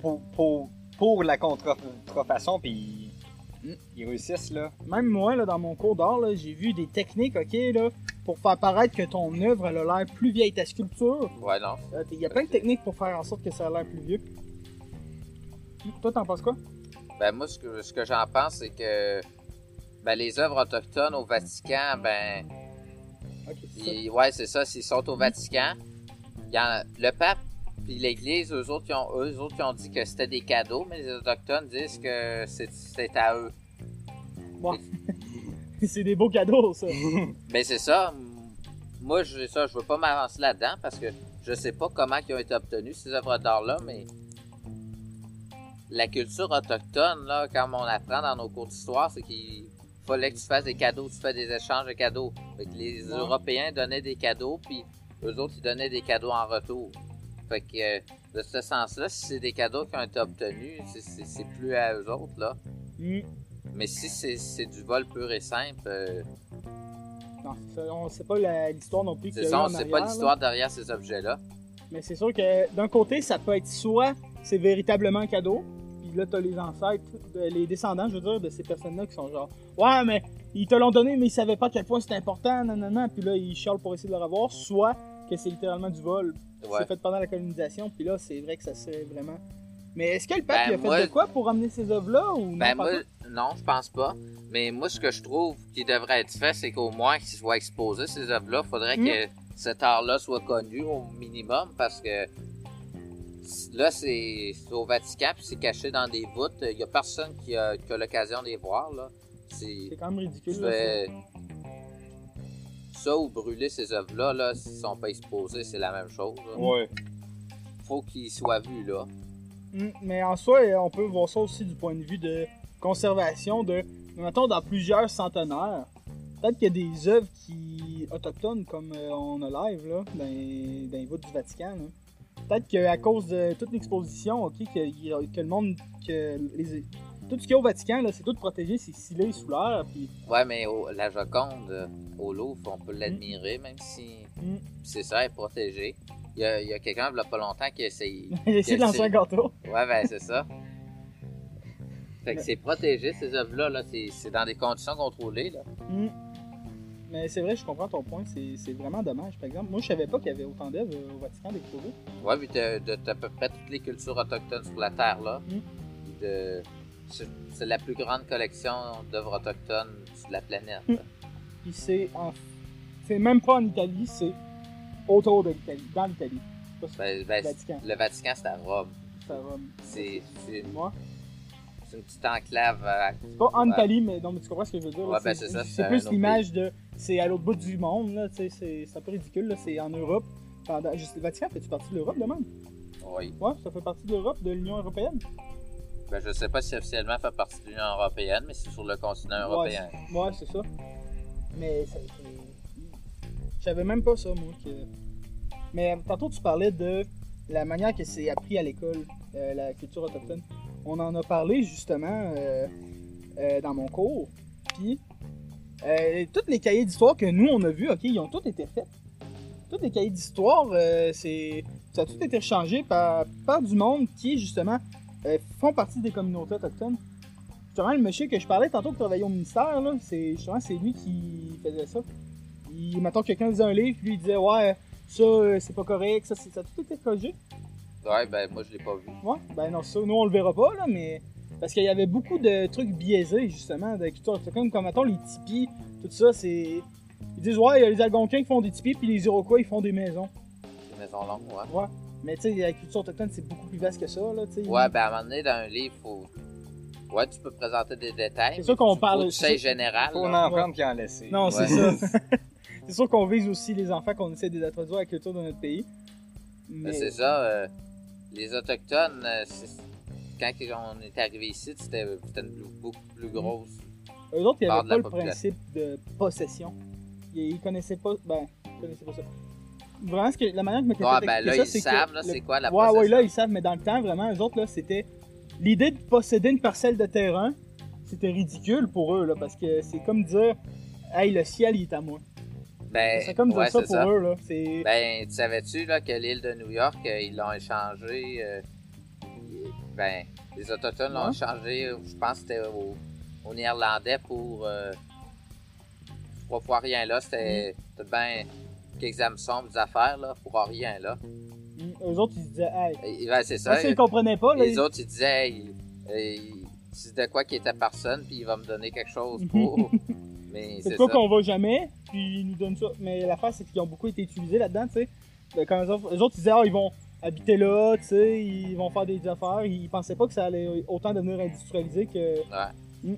pour la contrefaçon, puis ils réussissent, là. Même moi, là, dans mon cours d'art, là, j'ai vu des techniques, OK, là, pour faire paraître que ton œuvre elle a l'air plus vieille, ta sculpture. Ouais, non. Il y a plein de techniques pour faire en sorte que ça a l'air plus vieux. Toi, t'en penses quoi? Ben moi, ce que j'en pense, c'est que... Ben, les œuvres autochtones au Vatican, ben. Okay, c'est ça. S'ils sont au Vatican, le pape et l'Église, eux autres, ils ont dit que c'était des cadeaux, mais les autochtones disent que c'est à eux. Bon. C'est des beaux cadeaux, ça. Ben, c'est ça. Moi, je veux pas m'avancer là-dedans parce que je sais pas comment ils ont été obtenus, ces œuvres d'art-là, mais. La culture autochtone, là, comme on apprend dans nos cours d'histoire, c'est qu'ils. Il fallait que tu fasses des cadeaux, tu fais des échanges de cadeaux. Fait que les Européens donnaient des cadeaux, puis eux autres, ils donnaient des cadeaux en retour. Fait que, de ce sens-là, si c'est des cadeaux qui ont été obtenus, c'est plus à eux autres, là. Mais si c'est du vol pur et simple... Non, on sait pas l'histoire non plus. C'est ça, on sait pas l'histoire derrière ces objets-là. Mais c'est sûr que, d'un côté, ça peut être soit c'est véritablement un cadeau, puis là, t'as les ancêtres, les descendants, je veux dire, de ces personnes-là qui sont genre « Ouais, mais ils te l'ont donné, mais ils savaient pas à quel point c'était important, nanana », puis là, ils chialent pour essayer de le revoir, soit que c'est littéralement du vol. Ouais. C'est fait pendant la colonisation, puis là, c'est vrai que ça serait vraiment... Mais est-ce que le pape, il a fait de quoi pour ramener ces œuvres-là, ou non? Ben moi, non, je pense pas. Mais moi, ce que je trouve qui devrait être fait, c'est qu'au moins, qu'ils soient exposés, ces œuvres-là, faudrait que cet art-là soit connu au minimum, parce que... Là, c'est au Vatican, puis c'est caché dans des voûtes. Il n'y a personne qui a l'occasion de les voir, là. C'est quand même ridicule, ça, ou brûler ces œuvres-là, là, s'ils ne sont pas exposés, c'est la même chose. Oui. Faut qu'ils soient vus, là. Mais en soi, on peut voir ça aussi du point de vue de conservation, mettons, dans plusieurs centenaires. Peut-être qu'il y a des œuvres autochtones, comme on a live, là, dans les voûtes du Vatican, là. Peut-être qu'à cause de toute l'exposition, okay, que le monde, tout ce qu'il y a au Vatican, là, c'est tout protégé, c'est scellé sous l'air. Puis... Ouais, mais la Joconde, au Louvre, on peut l'admirer, même si c'est ça, elle est protégée. Il y a quelqu'un, il n'y a pas longtemps, qui a essayé de lancer un gâteau. Ouais, ben c'est ça. Fait que c'est protégé, ces œuvres-là, là, c'est dans des conditions contrôlées, là. Mm. Mais c'est vrai, je comprends ton point, c'est vraiment dommage. Par exemple, moi, je savais pas qu'il y avait autant d'œuvres au Vatican d'exposés. Oui, puis t'as à peu près toutes les cultures autochtones sur la Terre, là. Mm. C'est la plus grande collection d'œuvres autochtones de la planète. Mm. Puis c'est même pas en Italie, c'est autour de l'Italie, dans l'Italie. Le Vatican, c'est à Rome. C'est à Rome. C'est une petite enclave. C'est pas en Italie, mais non, mais tu comprends ce que je veux dire. Ouais, c'est ça, c'est plus l'image de. C'est à l'autre bout du monde, là, tu sais, c'est un peu ridicule, là, c'est en Europe. Le Vatican, fait-tu partie de l'Europe de même? Oui. Ouais, ça fait partie de l'Europe, de l'Union européenne? Ben, je sais pas si officiellement ça fait partie de l'Union européenne, mais c'est sur le continent européen. Ouais, c'est ça. Mais ça. Je savais même pas ça, moi. Mais tantôt, tu parlais de la manière que c'est appris à l'école, la culture autochtone. On en a parlé justement dans mon cours. Puis, tous les cahiers d'histoire que nous, on a vus, OK, ils ont tous été faits. Tous les cahiers d'histoire, ça a tout été changé par du monde qui, justement, font partie des communautés autochtones. Justement, le monsieur que je parlais tantôt qui travaillait au ministère, là, c'est lui qui faisait ça. Mettons que quelqu'un faisait un livre, lui, il disait « Ouais, ça, c'est pas correct, ça a tout été corrigé. » Ouais, ben moi je l'ai pas vu. Ouais, ben non, ça, nous on le verra pas, là, mais. Parce qu'il y avait beaucoup de trucs biaisés, justement, de la culture autochtone, comme mettons les tipis, tout ça, c'est. Ils disent, ouais, il y a les Algonquins qui font des tipis, puis les Iroquois, ils font des maisons. Des maisons longues, ouais. Ouais. Mais tu sais, la culture autochtone, c'est beaucoup plus vaste que ça, là, tu sais. Ouais, ben à un moment donné, dans un livre, faut. Ouais, tu peux présenter des détails. C'est sûr qu'on parle. Tu sais, général. Faut en prendre qu'en laisser. Non, c'est ça. C'est sûr qu'on vise aussi les enfants qu'on essaie de d'introduire à la culture de notre pays. Mais... C'est ça, les Autochtones, quand on est arrivé ici, c'était beaucoup plus grosse. Eux autres, ils n'avaient pas le principe de possession. Ils ne connaissaient pas ça. Vraiment, la manière que je m'étais fait expliquer là, ça, c'est que... Là, ils savent, c'est quoi la possession? Ouais, là, ils savent, mais dans le temps, vraiment, eux autres, là, c'était... L'idée de posséder une parcelle de terrain, c'était ridicule pour eux, là, parce que c'est comme dire, « Hey, le ciel, il est à moi. » Ben, c'est comme dire ça pour eux, là. C'est... Ben, tu savais-tu là, que l'île de New York, ils l'ont échangé. Ben, les Autochtones l'ont échangé, je pense que c'était aux Néerlandais pour. Trois fois rien là. C'était bien quelques hameçons, des affaires, là, pour rien là. Eux autres, ils disaient, hey. Ben, c'est ça. Parce qu'ils comprenaient pas, là. Les autres, ils disaient, hey, c'est de quoi qui était personne, puis il va me donner quelque chose pour. Mais c'est quoi qu'on va jamais, puis ils nous donnent ça. Mais l'affaire, c'est qu'ils ont beaucoup été utilisés là-dedans, tu sais. Quand les autres, ils disaient, ils vont habiter là, tu sais, ils vont faire des affaires. Ils pensaient pas que ça allait autant devenir industrialisé que. Ouais. Mm.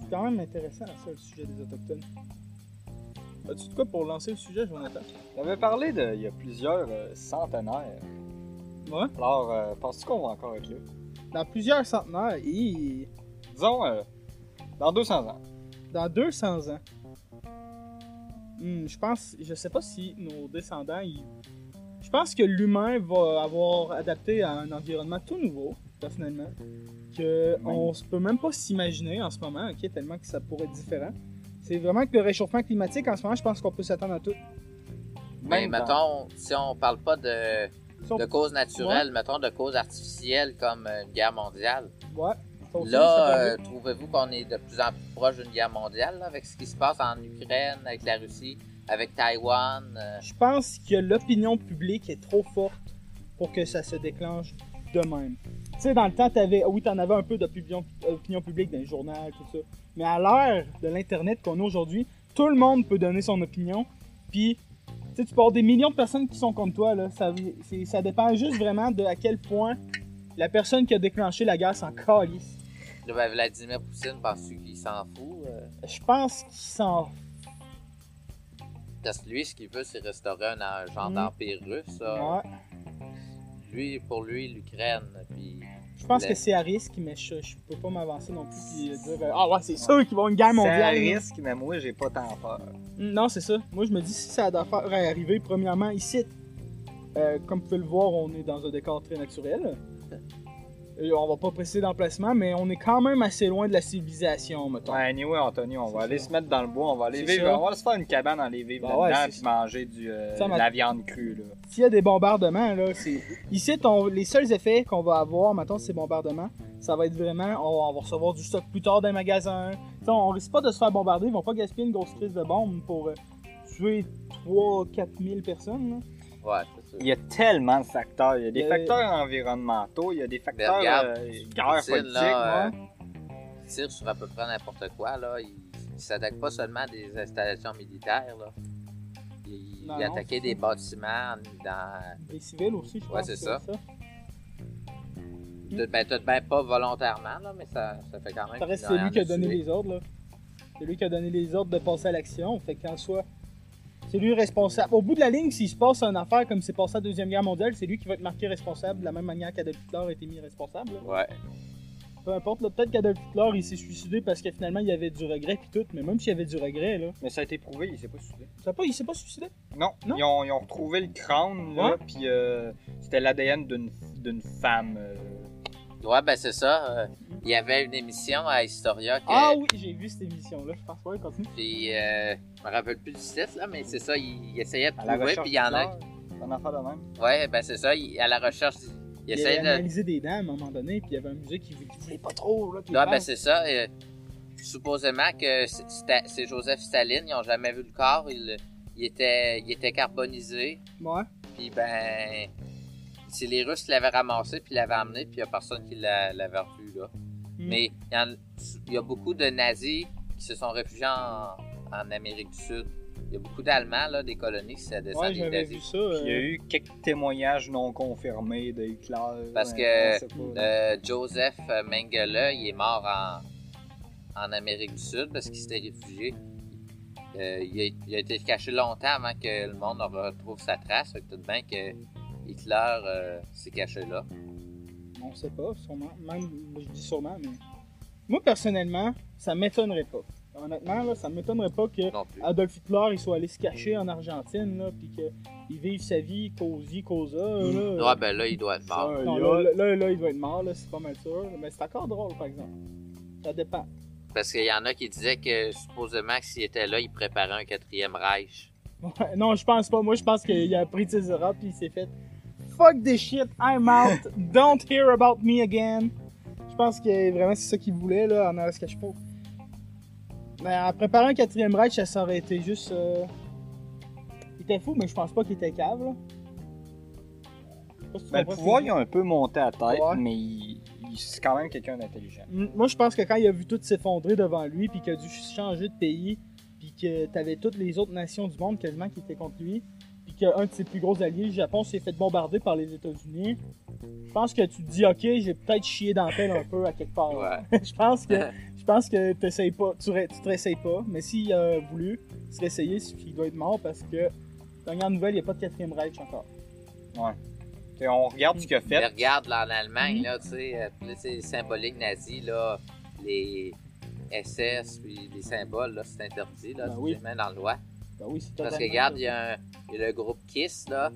C'est quand même intéressant, ça, le sujet des Autochtones. As-tu de quoi pour lancer le sujet, Jonathan? J'avais parlé il y a plusieurs centenaires. Ouais. Alors, penses-tu qu'on va encore être là? Dans plusieurs centenaires, disons, dans 200 ans. Dans 200 ans? Je pense... Je sais pas si nos descendants... Je pense que l'humain va avoir adapté à un environnement tout nouveau, personnellement, qu'on ne peut même pas s'imaginer en ce moment, OK, tellement que ça pourrait être différent. C'est vraiment que le réchauffement climatique, en ce moment, je pense qu'on peut s'attendre à tout. Mais mettons, si on parle pas de causes naturelles, mettons de causes artificielles comme une guerre mondiale. Ouais. Là, trouvez-vous qu'on est de plus en plus proche d'une guerre mondiale, là, avec ce qui se passe en Ukraine, avec la Russie, avec Taïwan? Je pense que l'opinion publique est trop forte pour que ça se déclenche de même. Tu sais, dans le temps, t'en avais un peu d'opinion publique dans les journaux, tout ça. Mais à l'ère de l'Internet qu'on a aujourd'hui, tout le monde peut donner son opinion. Puis, tu sais, tu peux avoir des millions de personnes qui sont comme toi, là. Ça dépend juste vraiment de à quel point la personne qui a déclenché la guerre s'en calisse. Ben, Vladimir Poutine, penses-tu qu'il s'en fout? Je pense qu'il s'en... Parce que lui, ce qu'il veut, c'est restaurer un genre d'empire russe. Ouais. Lui, pour lui, l'Ukraine. Puis je pense que c'est à risque, mais je peux pas m'avancer non plus puis dire « Ah ouais, c'est sûr qu'ils vont une guerre mondiale. » C'est à risque, mais moi, j'ai pas tant peur. Non, c'est ça. Moi, je me dis, si ça a d'affaire à arriver, premièrement, ici, comme vous pouvez le voir, on est dans un décor très naturel. On va pas préciser d'emplacement, mais on est quand même assez loin de la civilisation, mettons. Ouais, anyway, Anthony, on va aller se mettre dans le bois, on va aller vivre, on va se faire une cabane dans les vivres là-dedans, puis manger de la viande crue, là. S'il y a des bombardements, là, c'est... Ici, les seuls effets qu'on va avoir, mettons, ces bombardements, ça va être vraiment, on va recevoir du stock plus tard d'un magasin. T'sais, on risque pas de se faire bombarder, ils vont pas gaspiller une grosse crise de bombe pour tuer 3 000 à 4 000 personnes. Là. Ouais, c'est sûr. Il y a tellement de facteurs. Il y a des facteurs environnementaux, il y a des facteurs de guerre politique. Là, ils tirent sur à peu près n'importe quoi. Là. Ils ne s'attaquent pas seulement à des installations militaires. Là. Ils attaquaient des bâtiments dans... Des civils aussi, je pense. Ouais, c'est ça. Peut-être bien pas volontairement, là, mais ça fait quand même... Ça reste c'est lui qui a donné les ordres. Là. C'est lui qui a donné les ordres de passer à l'action. Fait qu'en soi, c'est lui responsable. Au bout de la ligne, s'il se passe une affaire comme c'est passé à la Deuxième Guerre mondiale, c'est lui qui va être marqué responsable de la même manière qu'Adolf Hitler a été mis responsable. Là. Ouais. Peu importe, là, peut-être qu'Adolf Hitler, il s'est suicidé parce que finalement, il y avait du regret pis tout, mais même s'il y avait du regret, là... Mais ça a été prouvé, il s'est pas suicidé. Il s'est pas suicidé? Non. Ils ont retrouvé le crâne, là, pis c'était l'ADN d'une femme. Ouais, ben c'est ça. Il y avait une émission à Historia que... Ah oui, j'ai vu cette émission-là, je pense. Ouais, continue. Pis, je me rappelle plus du titre, là, mais c'est ça, il essayait de trouver, pis il y en a... C'est une affaire de même. Ouais, ben c'est ça, à la recherche... Il avait analysé des dents à un moment donné, puis il y avait un musée qui ne voulait pas trop. Là, ben c'est ça. Supposément que c'est Joseph Staline, ils n'ont jamais vu le corps. Il était carbonisé. Ouais. Puis ben, c'est les Russes qui l'avaient ramassé, puis l'avaient amené, puis il n'y a personne qui l'avait revu. Là. Mais il y a beaucoup de nazis qui se sont réfugiés en Amérique du Sud. Il y a beaucoup d'Allemands, là, des colonies qui se descendent des nazis. Ça, il y a eu quelques témoignages non confirmés de Hitler. Parce que Joseph Mengele, il est mort en Amérique du Sud parce qu'il s'était réfugié. Il a été caché longtemps avant que le monde retrouve sa trace. Fait que tout de même que Hitler s'est caché là. On ne sait pas, sûrement. Même, je dis sûrement, mais... Moi, personnellement, ça ne m'étonnerait pas. Honnêtement, là, ça ne m'étonnerait pas qu'Adolf Hitler il soit allé se cacher en Argentine et qu'il vive sa vie causa. Là, ben là, il doit être mort. Là, il doit être mort, là, c'est pas mal sûr. Mais c'est encore drôle, par exemple. Ça dépend. Parce qu'il y en a qui disaient que, supposément, que s'il était là, il préparait un quatrième Reich. Ouais, non, je pense pas. Moi, je pense qu'il a pris ses erreurs et il s'est fait « Fuck this shit, I'm out, don't hear about me again ». Je pense que vraiment, c'est ça qu'il voulait, là, en allant se cacher pas. Ben, en préparant un quatrième Reich, ça aurait été juste... Il était fou, mais je pense pas qu'il était cave, là. Ben, le pouvoir, il a un peu monté à la tête, mais c'est quand même quelqu'un d'intelligent. Moi, je pense que quand il a vu tout s'effondrer devant lui, puis qu'il a dû changer de pays, puis que t'avais toutes les autres nations du monde quasiment qui étaient contre lui, puis qu'un de ses plus gros alliés, le Japon, s'est fait bombarder par les États-Unis, je pense que tu te dis « Ok, j'ai peut-être chié dans la pelle un peu à quelque part. Ouais. » Je pense que tu te réessayes pas, mais s'il a voulu se réessayer, il suffit qu'il doit être mort parce que, dernière nouvelle, il n'y a pas de quatrième Reich encore. Ouais. T'sais, on regarde ce qu'il a fait. Mais regarde là, en Allemagne, là, tu sais, les symboliques nazis, là, les SS, puis les symboles, là, c'est interdit, là, c'est même dans le loi. Ben oui, c'est parce que regarde, il y a le groupe KISS, là,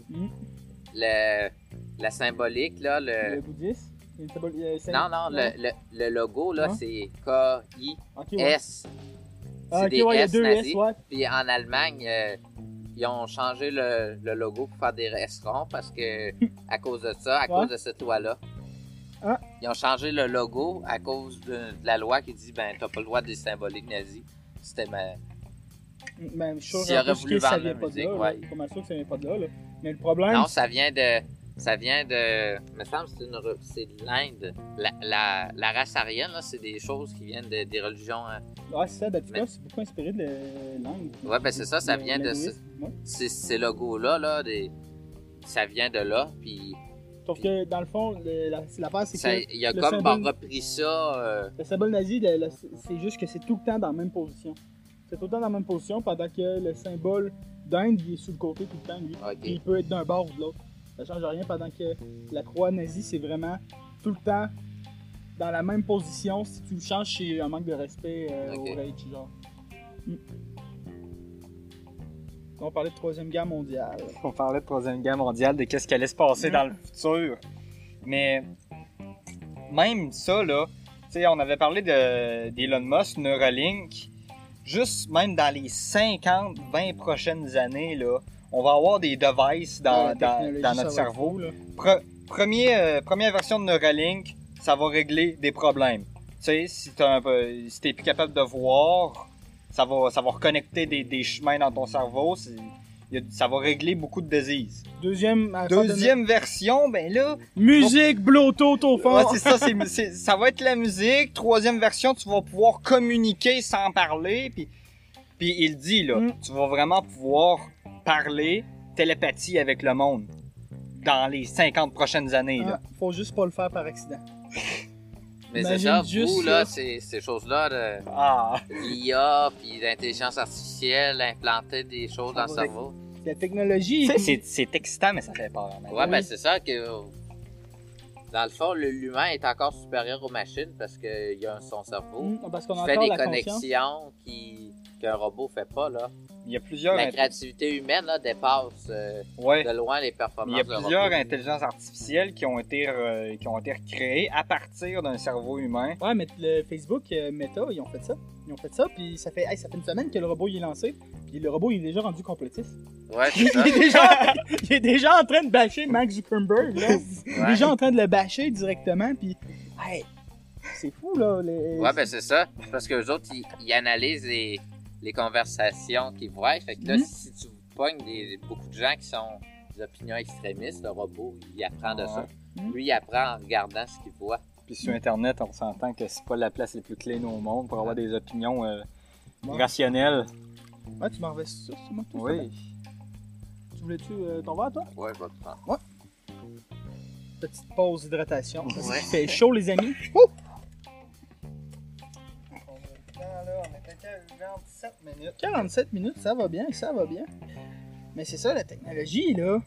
la symbolique, là, le bouddhiste. Le logo, là, c'est K-I-S. C'est des S nazis. Puis en Allemagne, ils ont changé le logo pour faire des S ronds parce que, à cause de ça, à cause de cette loi-là. Ah. Ils ont changé le logo à cause de la loi qui dit, ben, t'as pas le droit des symboliques nazis. C'était ma... Ben, s'ils auraient voulu vendre la musique, je suis pas mal sûr que ça vient pas de là, là. Mais le problème... Non, ça vient de... Il me semble que c'est de l'Inde. La race aryenne, là, c'est des choses qui viennent des religions. Hein. Ouais, c'est ça. D'habitude, c'est beaucoup inspiré de l'Inde. Ouais, ben c'est ça. Ça vient de ces logos-là. Là, ça vient de là. Puis. Sauf que, dans le fond, la part, c'est ça, que... Il y a comme repris ça... Le symbole nazi, c'est juste que c'est tout le temps dans la même position. C'est tout le temps dans la même position pendant que le symbole d'Inde, il est sur le côté tout le temps, lui. Okay. Et il peut être d'un bord ou de l'autre. Ça change rien pendant que la croix nazie, c'est vraiment tout le temps dans la même position. Si tu le changes, c'est un manque de respect au Reich, genre. On parlait de Troisième Guerre mondiale. On parlait de Troisième Guerre mondiale, de qu'est-ce qui allait se passer dans le futur. Mais même ça, là, tu sais, on avait parlé d'Elon Musk, Neuralink. Juste même dans les 50-20 prochaines années, là, on va avoir des devices dans notre cerveau. Première version de Neuralink, ça va régler des problèmes. Tu sais, si t'es plus capable de voir, ça va reconnecter des chemins dans ton cerveau. Ça va régler beaucoup de diseases. Deuxième version, ben là... Musique, Bluetooth au fond. Ouais, c'est ça, ça va être la musique. Troisième version, tu vas pouvoir communiquer sans parler. Puis il dit, là, tu vas vraiment pouvoir parler télépathie avec le monde dans les 50 prochaines années. Là. Faut juste pas le faire par accident. Mais c'est genre, vous, là, ces choses-là, l'IA, puis l'intelligence artificielle, implanter des choses dans le cerveau. La technologie... Tu sais, c'est excitant, mais ça fait peur. Ouais, ben c'est ça que... Dans le fond, l'humain est encore supérieur aux machines parce qu'il a son cerveau. Parce qu'on a fait des connexions qu'un robot fait pas, là. Il y a plusieurs... La créativité humaine, là, dépasse de loin les performances. Il y a plusieurs intelligences artificielles qui ont été recréées à partir d'un cerveau humain. Ouais, mais le Facebook Meta, ils ont fait ça. Ils ont fait ça, puis ça fait une semaine que le robot, il est lancé. Puis le robot, il est déjà rendu complotiste. Ouais, c'est ça. il est déjà en train de bâcher Mark Zuckerberg, là. Il est déjà en train de le bâcher directement, puis... Hey, c'est fou, là. Ouais, ben c'est ça. Parce qu'eux autres, ils analysent les conversations qu'ils voient. Fait que là, si tu pognes beaucoup de gens qui sont des opinions extrémistes, le robot, il apprend de ça. Lui, il apprend en regardant ce qu'il voit. Puis sur Internet, on s'entend que c'est pas la place la plus clean au monde pour avoir des opinions rationnelles. Ouais, tu m'en restes ça, c'est moi tout ça. Oui. Tu voulais-tu ton verre, toi? Ouais, je vais te prendre. Ouais. Petite pause d'hydratation. Parce qu'il fait chaud, les amis. Ouh! 47 minutes. 47 minutes, ça va bien. Mais c'est ça, la technologie, là.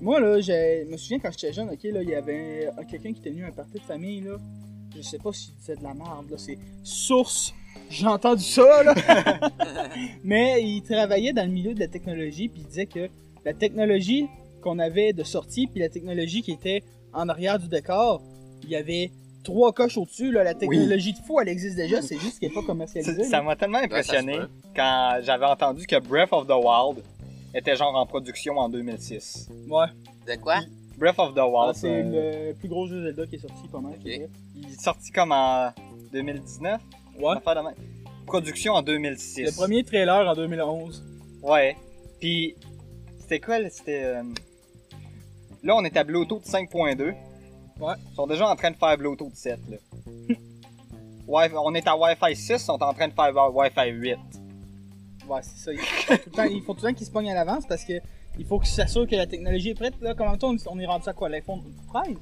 Moi, là, je me souviens quand j'étais jeune, OK, là, il y avait quelqu'un qui était venu à un party de famille, là. Je sais pas s'il disait de la merde, là. C'est source. J'ai entendu ça, là. Mais il travaillait dans le milieu de la technologie, puis il disait que la technologie qu'on avait de sortie, puis la technologie qui était en arrière du décor, il y avait... 3 coches au-dessus, là, la technologie de fou, elle existe déjà, c'est juste qu'elle n'est pas commercialisée. Ça m'a tellement impressionné quand j'avais entendu que Breath of the Wild était genre en production en 2006. Ouais. De quoi? Breath of the Wild. Ah, c'est le plus gros jeu de Zelda qui est sorti pas mal. Okay. Il est sorti comme en 2019? Ouais. Production en 2006. Le premier trailer en 2011. Ouais. Puis, c'était quoi? Là, on est à Bluetooth 5.2. Ouais. Ils sont déjà en train de faire Bluetooth 7, là. On est à Wi-Fi 6, ils sont en train de faire Wi-Fi 8. Ouais, c'est ça. Il faut tout le temps qu'ils se pognent à l'avance parce que il faut qu'ils s'assurent que la technologie est prête. Là, comment on est rendu à quoi? L'iPhone 13?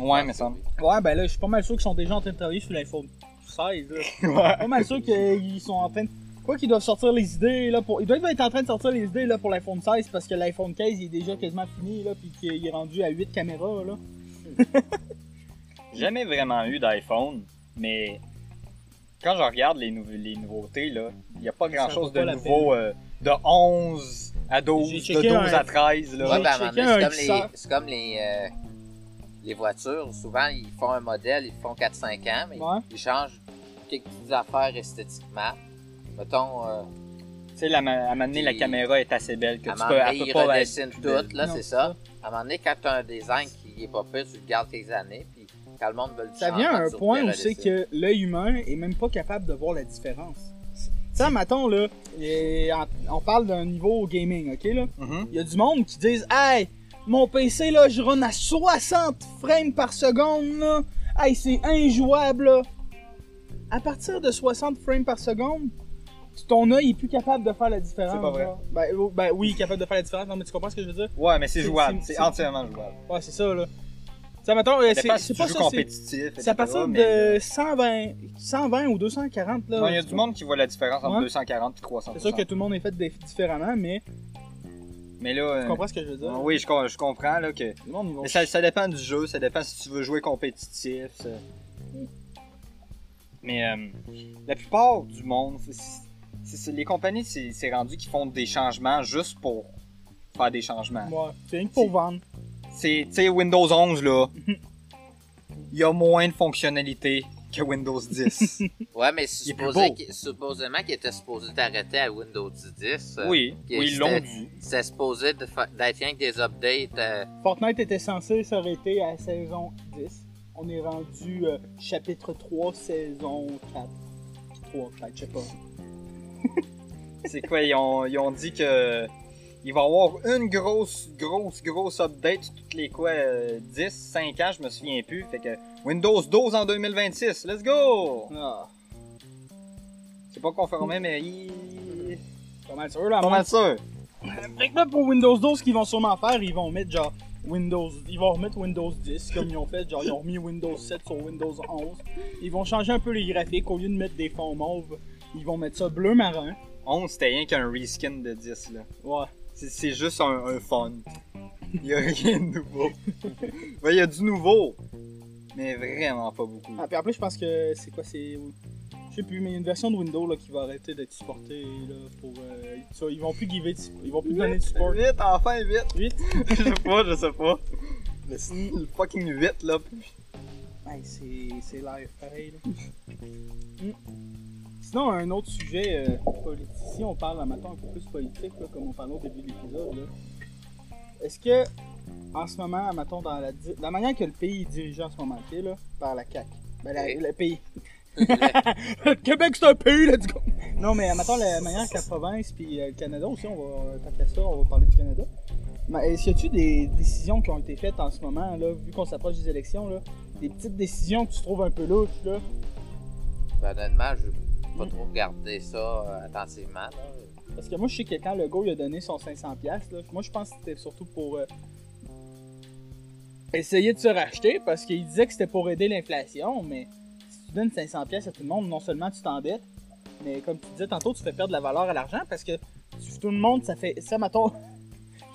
Ouais, mais ça. Ouais, ben là, je suis pas mal sûr qu'ils sont déjà en train de travailler sur l'iPhone 16, là. Ouais. Pas mal sûr qu'ils sont en train de... Quoi qu'ils doivent sortir les idées, là, pour... Ils doivent être en train de sortir les idées, là, pour l'iPhone 16 parce que l'iPhone 15, il est déjà quasiment fini, là, pis qu'il est rendu à 8 caméras, là. J'ai jamais vraiment eu d'iPhone, mais quand je regarde les nouveautés, il n'y a pas grand-chose de nouveau de 11 à 12, de 12 à 13. Là. Ouais, c'est comme les voitures, souvent ils font un modèle, ils font 4-5 ans, mais ils changent quelques petites affaires esthétiquement. Mettons... tu sais, à un moment donné, la caméra est assez belle. Ils redessinent tout, là, c'est ça. À un moment donné, quand tu as un design qui est pas fait, tu le gardes quelques années, puis quand le monde veut le changer... Ça vient à un point où c'est que l'œil humain est même pas capable de voir la différence. Tu sais, mettons, là, on parle d'un niveau gaming, OK, là? Il y a du monde qui disent « Hey, mon PC, là, je run à 60 frames par seconde, là. Hey, c'est injouable, là. » À partir de 60 frames par seconde, ton œil est plus capable de faire la différence. C'est pas vrai. Ben oui, capable de faire la différence. Non, mais tu comprends ce que je veux dire? Ouais, mais c'est jouable. C'est entièrement jouable. Ouais, c'est ça, là. Ça, mettons, c'est pas ça. Compétitif, c'est à partir de 120 ou 240, là. Non, il y a du monde qui voit la différence entre 240 et 300. C'est sûr que tout le monde est fait différemment, mais. Mais là. Tu comprends ce que je veux dire? Oui, je comprends, là, que. Le monde, mais ça dépend du jeu, ça dépend si tu veux jouer compétitif. Ça... Mais la plupart du monde, les compagnies, c'est rendu qu'ils font des changements juste pour faire des changements. Ouais, c'est rien que pour vendre. Tu sais, Windows 11, là, il y a moins de fonctionnalités que Windows 10. Ouais, mais supposément qu'il était supposé d'arrêter à Windows 10. Oui, ils l'ont dit. C'était supposé d'être rien que des updates. Fortnite était censé s'arrêter à saison 10. On est rendu chapitre 3, saison 4. 3, 4, je sais pas. C'est quoi, ils ont dit que il va y avoir une grosse update toutes les quoi, 10, 5 ans, je me souviens plus. Fait que Windows 12 en 2026, let's go! Ah. C'est pas confirmé, mais il... Pas mal sûr. Maintenant pour Windows 12, ce qu'ils vont sûrement faire, ils vont mettre genre Windows... Ils vont remettre Windows 10 comme ils ont fait, genre ils ont remis Windows 7 sur Windows 11. Ils vont changer un peu les graphiques, au lieu de mettre des fonds mauves, ils vont mettre ça bleu marin. 11, c'était rien qu'un reskin de 10, là. Ouais. C'est juste un fun. Il n'y a rien de nouveau. Ben, il y a du nouveau, mais vraiment pas beaucoup. Ah, puis en plus, je pense que c'est quoi, c'est... Je sais plus, mais il y a une version de Windows là, qui va arrêter d'être supportée. Là, pour, ça, ils vont plus giver, ils vont plus donner de support. Vite! Je sais pas. Le fucking vite, là. Hey, c'est live, pareil, là. Sinon, un autre sujet politique, si on parle maintenant un peu plus politique, là, comme on parlait au début de l'épisode, là. Est-ce que, en ce moment, mettons, dans la manière que le pays est dirigé en ce moment, là, par la CAQ, ben, le pays... Le Québec, c'est un pays, let's go! Non, mais mettons, la manière que la province, puis le Canada aussi, on va parler du Canada. Mais est-ce qu'il y a-tu des décisions qui ont été faites en ce moment, là, vu qu'on s'approche des élections, là, des petites décisions que tu trouves un peu louches, là? Ben, honnêtement, je... Pas trop regarder ça attentivement. Là. Parce que moi, je sais que quand Legault il a donné son 500$, là, moi, je pense que c'était surtout pour essayer de se racheter, parce qu'il disait que c'était pour aider l'inflation, mais si tu donnes 500$ à tout le monde, non seulement tu t'endettes, mais comme tu disais tantôt, tu fais perdre de la valeur à l'argent, parce que tout le monde, ça fait... Ça, mettons,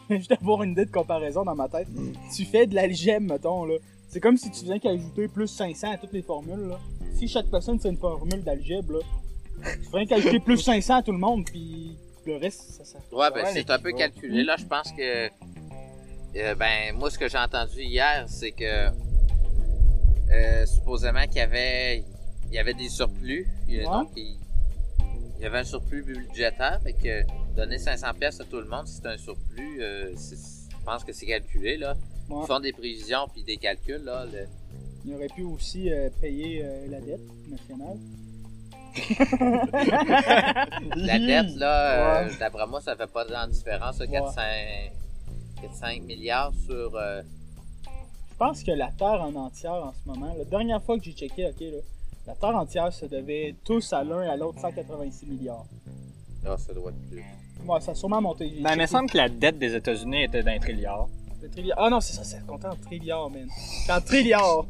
juste avoir une idée de comparaison dans ma tête, tu fais de l'algèbre, mettons, là. C'est comme si tu faisais qu'ajouter plus 500 à toutes les formules, là. Si chaque personne, c'est une formule d'algèbre, là, tu ferais calculer plus 500 à tout le monde, puis le reste, ça. Ouais, ben c'est un peu calculé. Là, je pense que. Ben, moi, ce que j'ai entendu hier, c'est que. Supposément qu'il y avait. Des surplus. Ouais. Donc, il y avait un surplus budgétaire. Fait que donner 500$ à tout le monde, c'est un surplus. Je pense que c'est calculé, là. Ouais. Ils font des prévisions, puis des calculs, là. Il aurait pu aussi payer la dette nationale. La dette, là, ouais. D'après moi, ça fait pas de différence. Ouais. 4,5 milliards sur. Je pense que la Terre en entière en ce moment, la dernière fois que j'ai checké, ok, là, la Terre entière se devait tous à l'un et à l'autre 186 milliards. Ah, ça doit être plus. Ouais, ça a sûrement monté. Ben, il me semble que la dette des États-Unis était d'un trilliard. Ah non, c'est ça, ça comptait en trilliard, man. C'est en trilliard.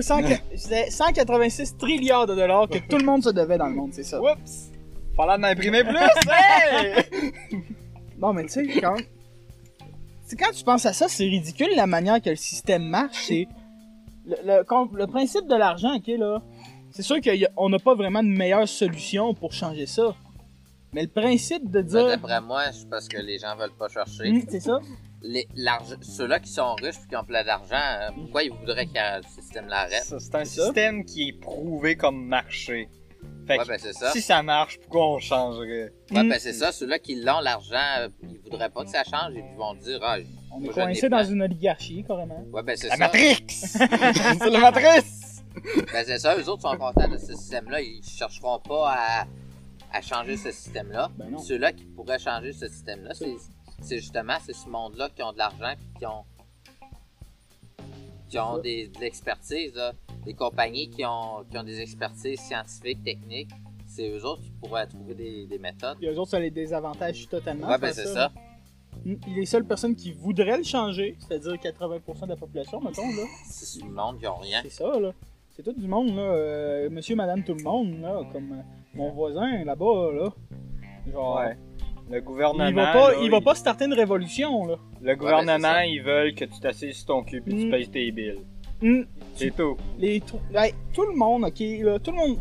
186 trilliards de dollars que tout le monde se devait dans le monde, c'est ça. Oups! Fallait en imprimer plus! Hey! Non, mais tu sais, quand tu penses à ça, c'est ridicule la manière que le système marche. C'est le principe de l'argent, ok, là. C'est sûr qu'on n'a pas vraiment de meilleure solution pour changer ça. Mais le principe de dire. Ben, d'après moi, c'est parce que les gens veulent pas chercher. C'est ça. Ceux-là qui sont riches et qui ont plein d'argent, pourquoi ils voudraient que le système l'arrête? C'est un système qui est prouvé comme marché. Fait que c'est ça. Si ça marche, pourquoi on changerait? Ouais, ben c'est ça. Ceux-là qui l'ont, l'argent, ils voudraient pas que ça change et ils vont dire... Ah, on est coincé dans une oligarchie, carrément. Ouais, ben c'est ça. La Matrix! C'est la Matrice! Ben c'est ça. Eux autres sont contents de ce système-là. Ils chercheront pas à changer ce système-là. Ben ceux-là qui pourraient changer ce système-là, c'est justement ce monde-là qui ont de l'argent et qui ont de l'expertise. Là. Des compagnies qui ont des expertises scientifiques, techniques, c'est eux autres qui pourraient trouver des méthodes. Et eux autres, ça les désavantage totalement. Ouais, ben c'est ça. Les seules personnes qui voudraient le changer, c'est-à-dire 80% de la population, mettons, là. C'est du monde, ils n'ont rien. C'est ça, là. C'est tout du monde, là. Monsieur, madame, tout le monde, là. Comme mon voisin, là-bas, là. Genre... Ouais. Le gouvernement. Il va pas starter une révolution, là. Le gouvernement, ils veulent que tu t'assises sur ton cul et tu payes tes billes. C'est tout. Tout le monde, ok, là, tout le monde,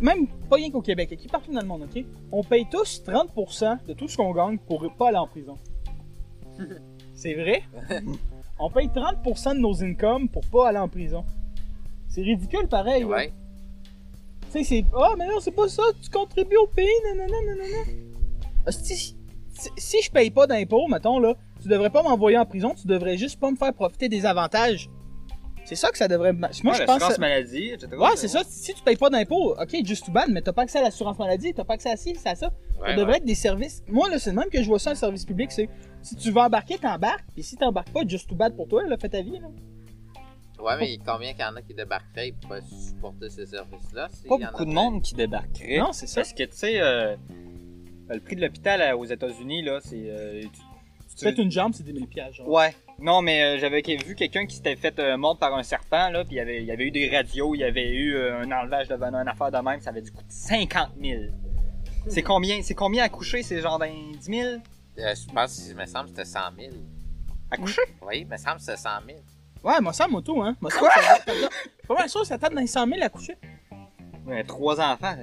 même pas rien qu'au Québec, ok, partout dans le monde, ok, on paye tous 30% de tout ce qu'on gagne pour pas aller en prison. C'est vrai? On paye 30% de nos incomes pour pas aller en prison. C'est ridicule, pareil. Ouais. Tu sais, c'est. Ah, oh, mais non, c'est pas ça, tu contribues au pays, nanana. Si je paye pas d'impôts, mettons, là, tu devrais pas m'envoyer en prison, tu devrais juste pas me faire profiter des avantages. C'est ça que ça devrait... Moi, je pense... L'assurance maladie, etc. Ouais, c'est ça. Si tu payes pas d'impôts, OK, just too bad, mais t'as pas accès à l'assurance maladie, t'as pas accès à ci, à ça. Ça devrait être des services... Moi, là, c'est le même que je vois ça, un service public, c'est... Si tu veux embarquer, t'embarques, et si t'embarques pas, just too bad pour toi, là, fais ta vie, là. Ouais, mais combien qu'il y en a qui débarqueraient pour supporter ces services-là? Pas beaucoup de monde qui débarquerait. Non, c'est ça. Parce que, tu sais, le prix de l'hôpital aux États-Unis, là, c'est... Faites une jambe, c'est 10 000 $, genre. Ouais. Non, mais j'avais vu quelqu'un qui s'était fait mordre par un serpent, là, puis il y avait eu des radios, il y avait eu un enlevage de venin, une affaire de même, ça avait dû coûter 50 000. C'est combien à coucher, ces gens d'un 10 000? Je pense, il me semble que c'était 100 000. À coucher? Oui, il me semble que c'était 100 000. Ouais, moi, ça, mon tout, hein. Moi, ça, pas mal sûr, ça tape dans les 100 000 à coucher. Ouais, 3 enfants,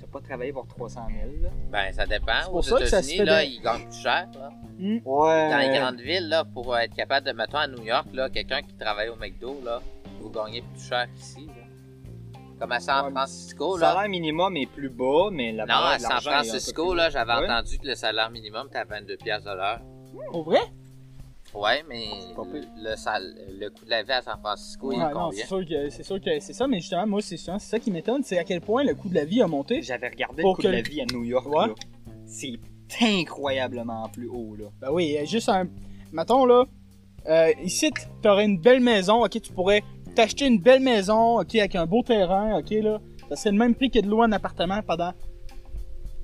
t'as pas travaillé pour 300 000, là. Ben, ça dépend. Aux États-Unis, là, ils gagnent plus cher, là. Ouais. Dans les grandes villes, là, pour être capable de, mettons, à New York, là, quelqu'un qui travaille au McDo, là, vous gagnez plus cher qu'ici, là. Comme à San Francisco, là. Le salaire minimum est plus bas, mais la valeur de l'argent est un peu plus... Non, à San Francisco, là, j'avais entendu que le salaire minimum était à 22 $ de l'heure. Au vrai? Ouais, mais le coût de la vie à San Francisco, il est combien? Non, c'est sûr que c'est ça, mais justement, moi, c'est ça qui m'étonne, c'est à quel point le coût de la vie a monté. J'avais regardé le coût de la vie à New York, là. C'est incroyablement plus haut, là. Ben oui, juste un... Mettons, là, ici, t'aurais une belle maison, OK, tu pourrais t'acheter une belle maison, OK, avec un beau terrain, OK, là. Ça serait le même prix que de louer un appartement pendant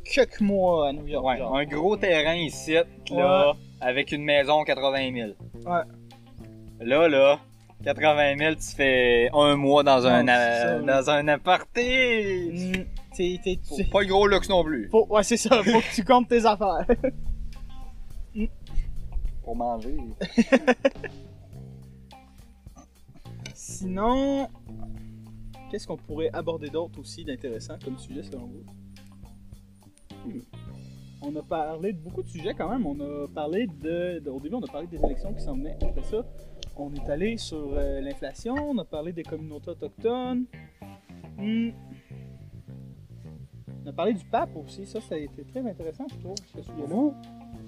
quelques mois à New York. Ouais, genre. Un gros terrain ici, là... Ouais. Avec une maison, 80 000. Ouais. Là, 80 000, tu fais un mois dans un apparté. Faut pas le gros luxe non plus. Ouais, c'est ça. Faut que tu comptes tes affaires. Pour manger. Sinon, qu'est-ce qu'on pourrait aborder d'autre aussi d'intéressant comme sujet selon vous? On a parlé de beaucoup de sujets quand même. On a parlé au début, on a parlé des élections qui s'en venaient. Après ça, on est allé sur l'inflation. On a parlé des communautés autochtones. On a parlé du pape aussi. Ça a été très intéressant, je trouve, ce sujet-là.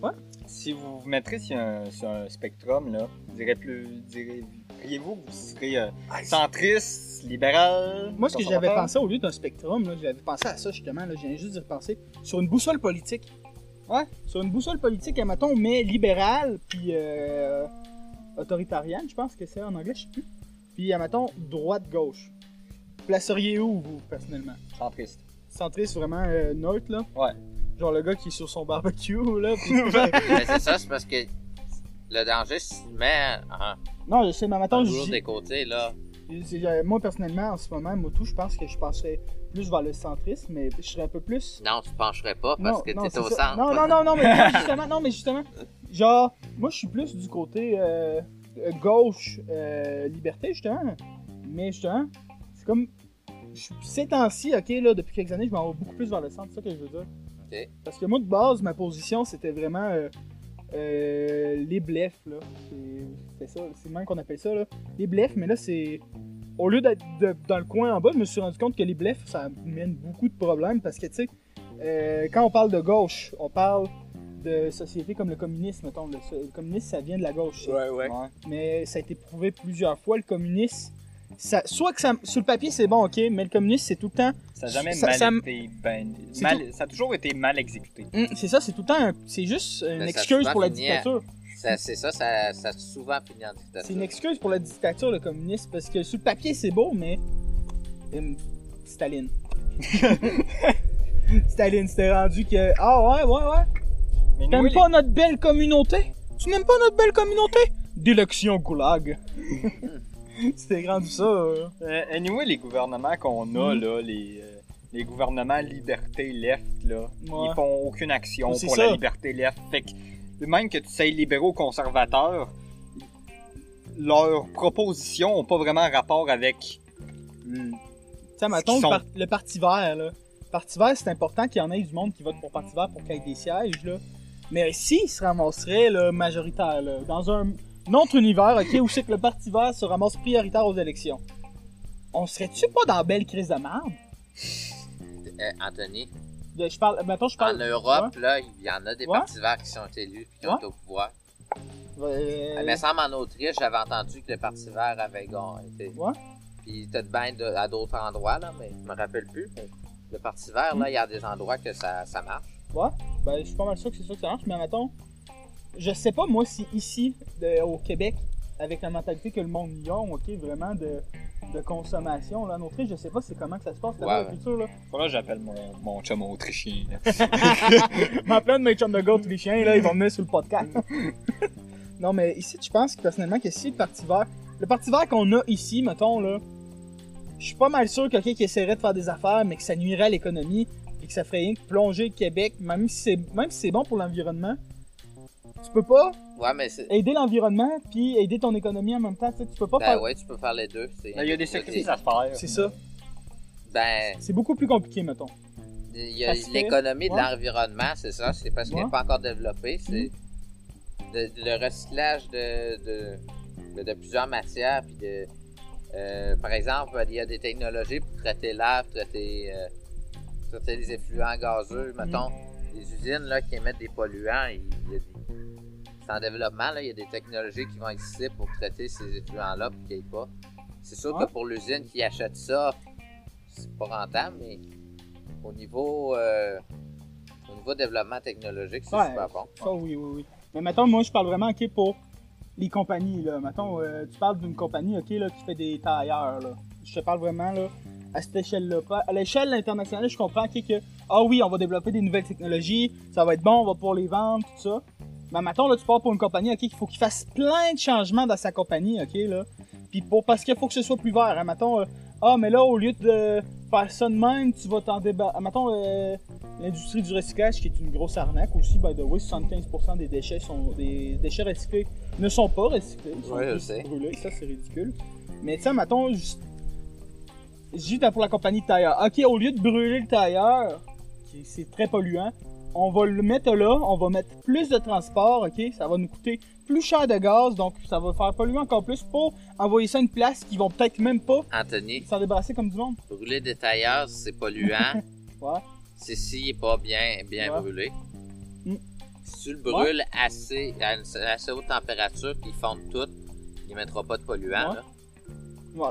Ouais. Si vous vous mettrez sur un spectrum, là, diriez-vous que vous serez centriste, libéral? Moi, ce que j'avais pensé au lieu d'un spectrum, là, j'avais pensé à ça justement. Je viens juste d'y repenser. Sur une boussole politique. Ouais, sur une boussole politique, admettons, mais libérale, puis autoritarienne, je pense que c'est en anglais, je sais plus. Puis, admettons, droite-gauche. Placeriez où, vous, personnellement? Centriste. Centriste, vraiment neutre, là? Ouais. Genre le gars qui est sur son barbecue, là. Puis... Mais c'est ça, c'est parce que le danger se met en... Non, je sais, mais maintenant, toujours des côtés, là. Moi, personnellement, en ce moment, Motu, je pense que je pencherais plus vers le centrisme, mais je serais un peu plus... Non, tu pencherais pas parce que t'es au centre. Non, mais justement, genre, moi, je suis plus du côté gauche, liberté, justement. Mais justement, c'est comme... Ces temps-ci, OK, là, depuis quelques années, je m'en vais beaucoup plus vers le centre, c'est ça que je veux dire. Okay. Parce que moi, de base, ma position, c'était vraiment... les blefs, là. C'est ça, c'est même qu'on appelle ça, là. Les blefs, mais là, c'est... Au lieu d'être dans le coin en bas, je me suis rendu compte que les blefs, ça mène beaucoup de problèmes parce que, tu sais, quand on parle de gauche, on parle de sociétés comme le communisme, mettons. Le communisme, ça vient de la gauche. Ouais. Mais ça a été prouvé plusieurs fois, le communisme. Ça, soit que ça, sur le papier c'est bon, OK, mais le communisme c'est tout le temps... Ça a jamais ça a toujours été mal exécuté. C'est ça, c'est tout le temps... C'est juste une excuse pour la dictature. Ça a souvent fini en dictature. C'est une excuse pour la dictature, le communisme, parce que sur le papier c'est beau, mais... Staline. Staline, c'était rendu que... Ah ouais. Mais t'aimes pas notre belle communauté? Tu n'aimes pas notre belle communauté? D'élection goulag. C'était grand tout ça. Anyway, les gouvernements qu'on a, là, les gouvernements liberté-left, là, ils font aucune action pour la liberté-left. Fait que même que tu sais libéraux-conservateurs, leurs propositions n'ont pas vraiment rapport avec... Tiens, mettons le Parti vert, là. Le Parti vert, c'est important qu'il y en ait du monde qui vote pour Parti vert pour qu'il y ait des sièges, là. Mais ici, ils se ramasseraient là, majoritaire, là, dans un... Notre univers, OK, où c'est que le Parti vert se ramasse prioritaire aux élections. On serait-tu pas dans la belle crise de merde? Anthony? Je parle... En Europe, là, il y en a des partis verts qui sont élus et qui ont été au pouvoir. Mais ça, en Autriche, j'avais entendu que le Parti vert avait gagné. Ouais. Puis peut-être bien à d'autres endroits, là, mais je me rappelle plus. Le Parti vert, là, il y a des endroits que ça marche. Ouais, ben je suis pas mal sûr que c'est sûr que ça marche, mais mettons, je sais pas moi si ici, au Québec, avec la mentalité que le monde y a, ok, vraiment de consommation, là, en Autriche, je sais pas c'est comment que ça se passe, la culture, là. Faudrait que j'appelle mon chum autrichien, là. M'en plein de mes chums de gars autrichiens, là, ils vont venir sur le podcast. Non, mais ici, je pense personnellement que si le parti vert qu'on a ici, mettons, là, je suis pas mal sûr qu'il essaierait de faire des affaires, mais que ça nuirait à l'économie, et que ça ferait rien que plonger le Québec, même si c'est bon pour l'environnement, tu peux pas aider l'environnement puis aider ton économie en même temps, tu sais, tu peux pas faire... Ben ouais, tu peux faire les deux. Il y a des sacrifices à faire. C'est ça. Ben... C'est beaucoup plus compliqué, mettons. Il y a l'économie de l'environnement, c'est ça, c'est parce qu'elle n'est pas encore développée, c'est le recyclage de plusieurs matières, puis de... par exemple, il y a des technologies pour traiter l'air, traiter les effluents gazeux, mettons, les usines là, qui émettent des polluants, c'est en développement, là, il y a des technologies qui vont exister pour traiter ces effluents-là pour qu'il n'y ait pas. C'est sûr que pour l'usine qui achète ça, c'est pas rentable, mais au niveau développement technologique, c'est super bon. Ça, oui. Mais mettons, moi, je parle vraiment pour les compagnies, là. Mettons, tu parles d'une compagnie là, qui fait des tailleurs, là. Je te parle vraiment, là, à cette échelle-là. À l'échelle internationale, je comprends que on va développer des nouvelles technologies, ça va être bon, on va pouvoir les vendre, tout ça. Mais mettons, là, tu pars pour une compagnie, qu'il faut qu'il fasse plein de changements dans sa compagnie, là. Puis parce qu'il faut que ce soit plus vert, hein. Mettons, mais là, au lieu de faire ça de même, tu vas t'en débarrasser. Mettons, l'industrie du recyclage, qui est une grosse arnaque aussi, by the way, 75% des déchets recyclés ne sont pas recyclés. Ils sont brûlés, ça, c'est ridicule. Mais tiens, mettons, juste pour la compagnie de tailleur. Ok, au lieu de brûler le tailleur, c'est très polluant, on va le mettre là, on va mettre plus de transport, ok, ça va nous coûter plus cher de gaz, donc ça va faire polluer encore plus pour envoyer ça à une place qui vont peut-être même pas s'en débarrasser comme du monde. Brûler des tailleurs, c'est polluant. Ouais. C'est s'il n'est pas bien brûlé. Si tu le brûles à assez haute température, puis ils fondent tout, il ne mettra pas de polluant, là.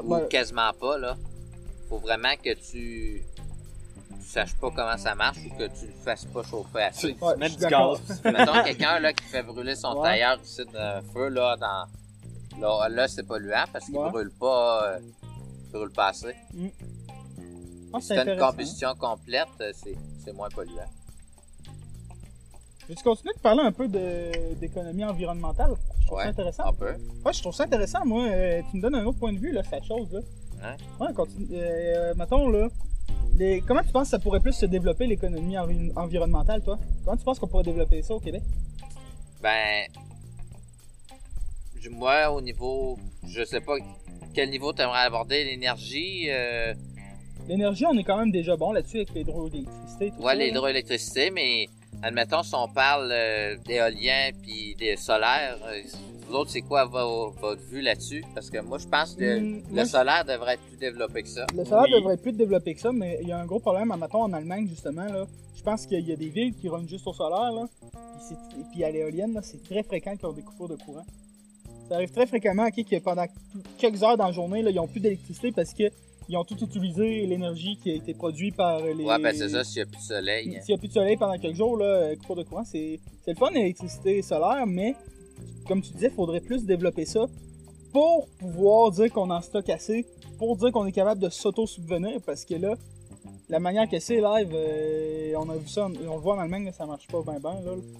Ou quasiment pas, là. Faut vraiment que tu saches pas comment ça marche ou que tu le fasses pas chauffer assez. Tu mets du gaz. Mettons quelqu'un là, qui fait brûler son tailleur ici d'un feu, là, là c'est polluant parce qu'il brûle pas assez. Si t'as une combustion complète, c'est moins polluant. Veux-tu continuer de parler un peu d'économie environnementale? Je trouve ça intéressant. Un peu. Ouais, je trouve ça intéressant, moi. Tu me donnes un autre point de vue, là, cette chose, là. Hein? Ouais, continue. Mettons, là, comment tu penses que ça pourrait plus se développer l'économie environnementale, toi? Comment tu penses qu'on pourrait développer ça au Québec? Ben, moi, au niveau, je sais pas quel niveau tu aimerais aborder, l'énergie. L'énergie, on est quand même déjà bon là-dessus avec l'hydroélectricité. L'hydroélectricité, mais admettons, si on parle d'éolien puis des solaires, vous autres, c'est quoi votre vue là-dessus? Parce que moi, je pense que le solaire devrait être plus développé que ça. Le solaire devrait être plus développé que ça, mais il y a un gros problème, mettons, en Allemagne, justement, là. Je pense qu'il y a des villes qui runnent juste au solaire, là. Puis à l'éolienne, là, c'est très fréquent qu'ils ont des coupures de courant. Ça arrive très fréquemment, que pendant quelques heures dans la journée, là, ils n'ont plus d'électricité parce que ils ont tout utilisé l'énergie qui a été produite par les... Ouais, ben c'est ça, s'il n'y a plus de soleil. S'il n'y a plus de soleil pendant quelques jours, là, coupure de courant, c'est le fun, l'électricité solaire, mais comme tu disais, il faudrait plus développer ça pour pouvoir dire qu'on en stocke assez, pour dire qu'on est capable de s'auto-subvenir, parce que là, la manière que c'est live, on a vu ça, on le voit en Allemagne, là, ça marche pas bien, là.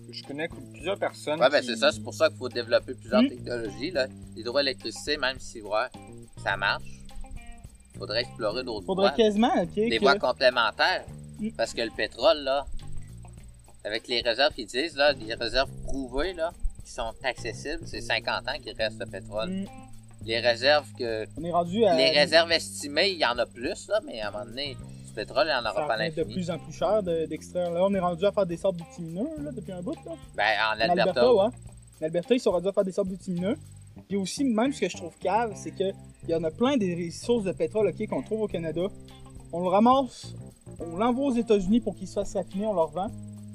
Je connais plusieurs personnes c'est ça, c'est pour ça qu'il faut développer plusieurs technologies, là. L'hydroélectricité, même si, ça marche. Faudrait explorer d'autres voies. Quasiment, des voies complémentaires. Parce que le pétrole, là, avec les réserves qu'ils disent, là, les réserves prouvées, là, qui sont accessibles, c'est 50 ans qu'il reste le pétrole. Les réserves les réserves estimées, il y en a plus, là, mais à un moment donné, du pétrole, il y en aura pas l'infini. Ça de plus en plus cher d'extraire. Là, on est rendu à faire des sables bitumineux, là, depuis un bout, là. Ben, en Alberta, ouais. En Alberta, ils sont rendus à faire des sables bitumineux. Puis aussi, même ce que je trouve cave, c'est que il y en a plein des sources de pétrole qu'on trouve au Canada. On le ramasse, on l'envoie aux États-Unis pour qu'ils se fassent raffiner, on le revend.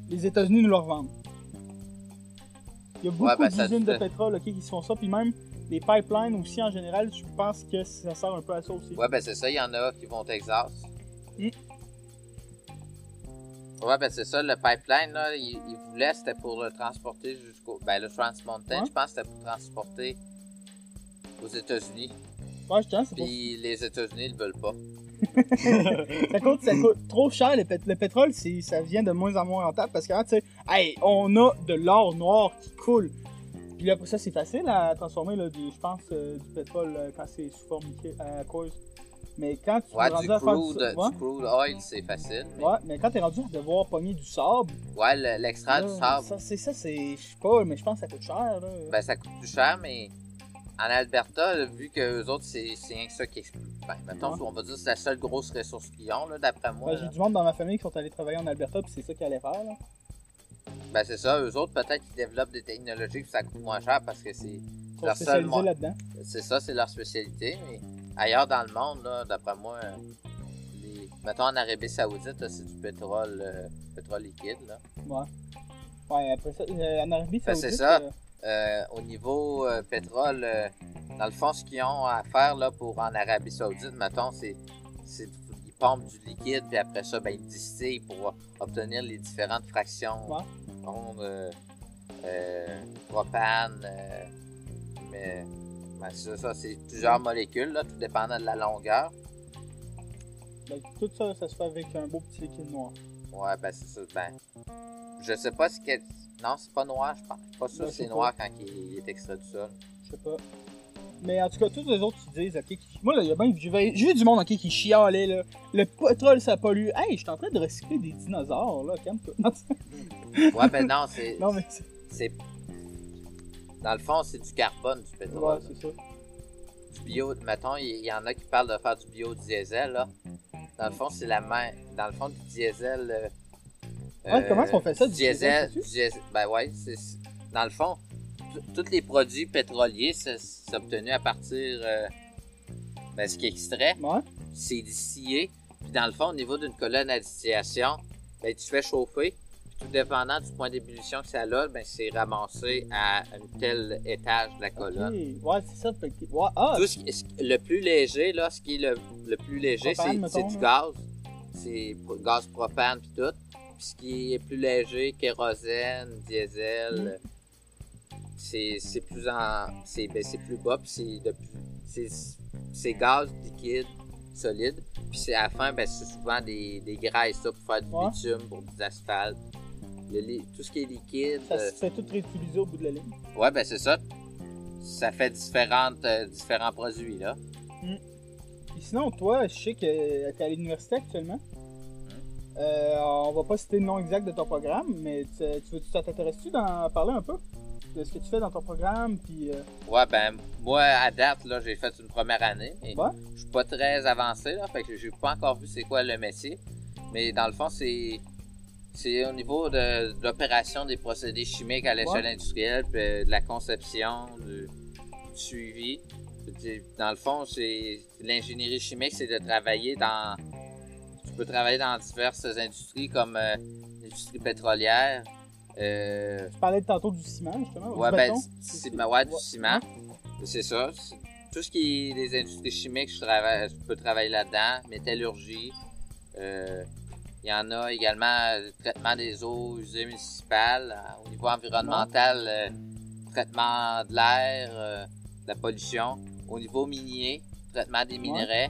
Les États-Unis nous le revendent. Il y a beaucoup d'usines de pétrole qui font ça, puis même les pipelines aussi en général, je pense que ça sert un peu à ça aussi. Ouais, ben c'est ça, il y en a qui vont au Texas. Ouais, ben c'est ça, le pipeline, là, il voulait, c'était pour le transporter jusqu'au... Ben, le Trans Mountain, je pense que c'était pour transporter aux États-Unis. Ouais, je pense c'est Puis pas... les États-Unis, ils le veulent pas. Ça coûte trop cher, le pétrole, ça vient de moins en moins rentable, parce que, tu sais, hey, on a de l'or noir qui coule. Puis là, pour ça, c'est facile à transformer, là, je pense, du pétrole, quand c'est sous forme à cause... Mais quand tu es rendu à faire du crude oil, c'est facile. Mais... Ouais, mais quand tu es rendu à devoir pogner du sable. Ouais, l'extrait du sable. Ça, c'est. Je sais pas, mais je pense que ça coûte cher. Là. Ben, ça coûte plus cher, mais en Alberta, vu qu'eux autres, c'est rien que ça qui explique. Ben, mettons, on va dire que c'est la seule grosse ressource qu'ils ont, là, d'après moi. Ben, j'ai du monde dans ma famille qui sont allés travailler en Alberta, puis c'est ça qu'ils allaient faire, là. Ben, c'est ça. Eux autres, peut-être qu'ils développent des technologies, puis ça coûte moins cher parce que c'est. Ils sont leur spécialisés là-dedans. C'est ça, c'est leur spécialité. Mais... Ailleurs dans le monde, là, d'après moi, mettons en Arabie Saoudite, là, c'est du pétrole liquide. Là. Ouais. Ouais, après ça, en Arabie Saoudite. Ben, c'est ça. Au niveau pétrole, dans le fond, ce qu'ils ont à faire là, pour en Arabie Saoudite, mettons, c'est ils pompent du liquide, puis après ça, ben, ils distillent pour obtenir les différentes fractions. Ouais. Ronde, propane, mais. Ben, ça, c'est plusieurs molécules, là, tout dépendant de la longueur. Ben, tout ça, ça se fait avec un beau petit liquide noir. Ouais, ben c'est ça. Ben, je sais pas si... Non, c'est pas noir, je pense. Je suis pas sûr que c'est noir quand il est extrait du sol. Je sais pas. Mais en tout cas, tous les autres qui disent, OK, moi, là, il y a bien... J'ai vu du monde, OK, qui chialait, là. Le pétrole, ça pollue. Hey, je suis en train de recycler des dinosaures, là, calme-toi. Ouais, ben non, c'est... Non, mais c'est... Dans le fond, c'est du carbone, du pétrole. Ouais, c'est ça. Du bio, mettons, il y en a qui parlent de faire du biodiesel, là. Dans le fond, c'est la main. Dans le fond, du diesel. Ouais, comment est-ce qu'on fait ça, du diesel? Ben ouais, c'est. Dans le fond, tous les produits pétroliers, c'est obtenu à partir. Ben, ce qui est extrait. Ouais. C'est distillé. Puis, dans le fond, au niveau d'une colonne à distillation, ben, tu fais chauffer. Tout dépendant du point d'ébullition que ça a, ben c'est ramassé à un tel étage de la colonne. Okay. Ouais, c'est ça. Ouais, tout le plus léger, là, ce qui est le plus léger, propane, mettons, c'est du gaz. C'est gaz propane puis tout. Puis ce qui est plus léger, kérosène, diesel, c'est plus en. C'est plus bas, puis c'est gaz liquide, solide. Puis à la fin, ben, c'est souvent des graisses là, pour faire du bitume, pour du asphalte. Tout ce qui est liquide. Ça se fait tout réutilisé au bout de la ligne. Ouais, ben c'est ça. Ça fait différents produits, là. Et sinon, toi, je sais que t'es à l'université actuellement. On va pas citer le nom exact de ton programme, mais ça t'intéresse-tu d'en parler un peu? De ce que tu fais dans ton programme, puis... Ouais, ben, moi, à date, là, j'ai fait une première année. Je suis pas très avancé, là, fait que j'ai pas encore vu c'est quoi le métier. Mais dans le fond, c'est au niveau de l'opération des procédés chimiques à l'échelle industrielle, puis de la conception, du suivi. Dans le fond, c'est l'ingénierie chimique, c'est de travailler dans... Tu peux travailler dans diverses industries, comme l'industrie pétrolière. Tu parlais tantôt du ciment, justement, du béton. Du ciment. C'est ça. Tout ce qui est des industries chimiques, je peux travailler là-dedans. Métallurgie. Il y en a également le traitement des eaux usées municipales, au niveau environnemental, traitement de l'air, de la pollution. Au niveau minier, traitement des minerais.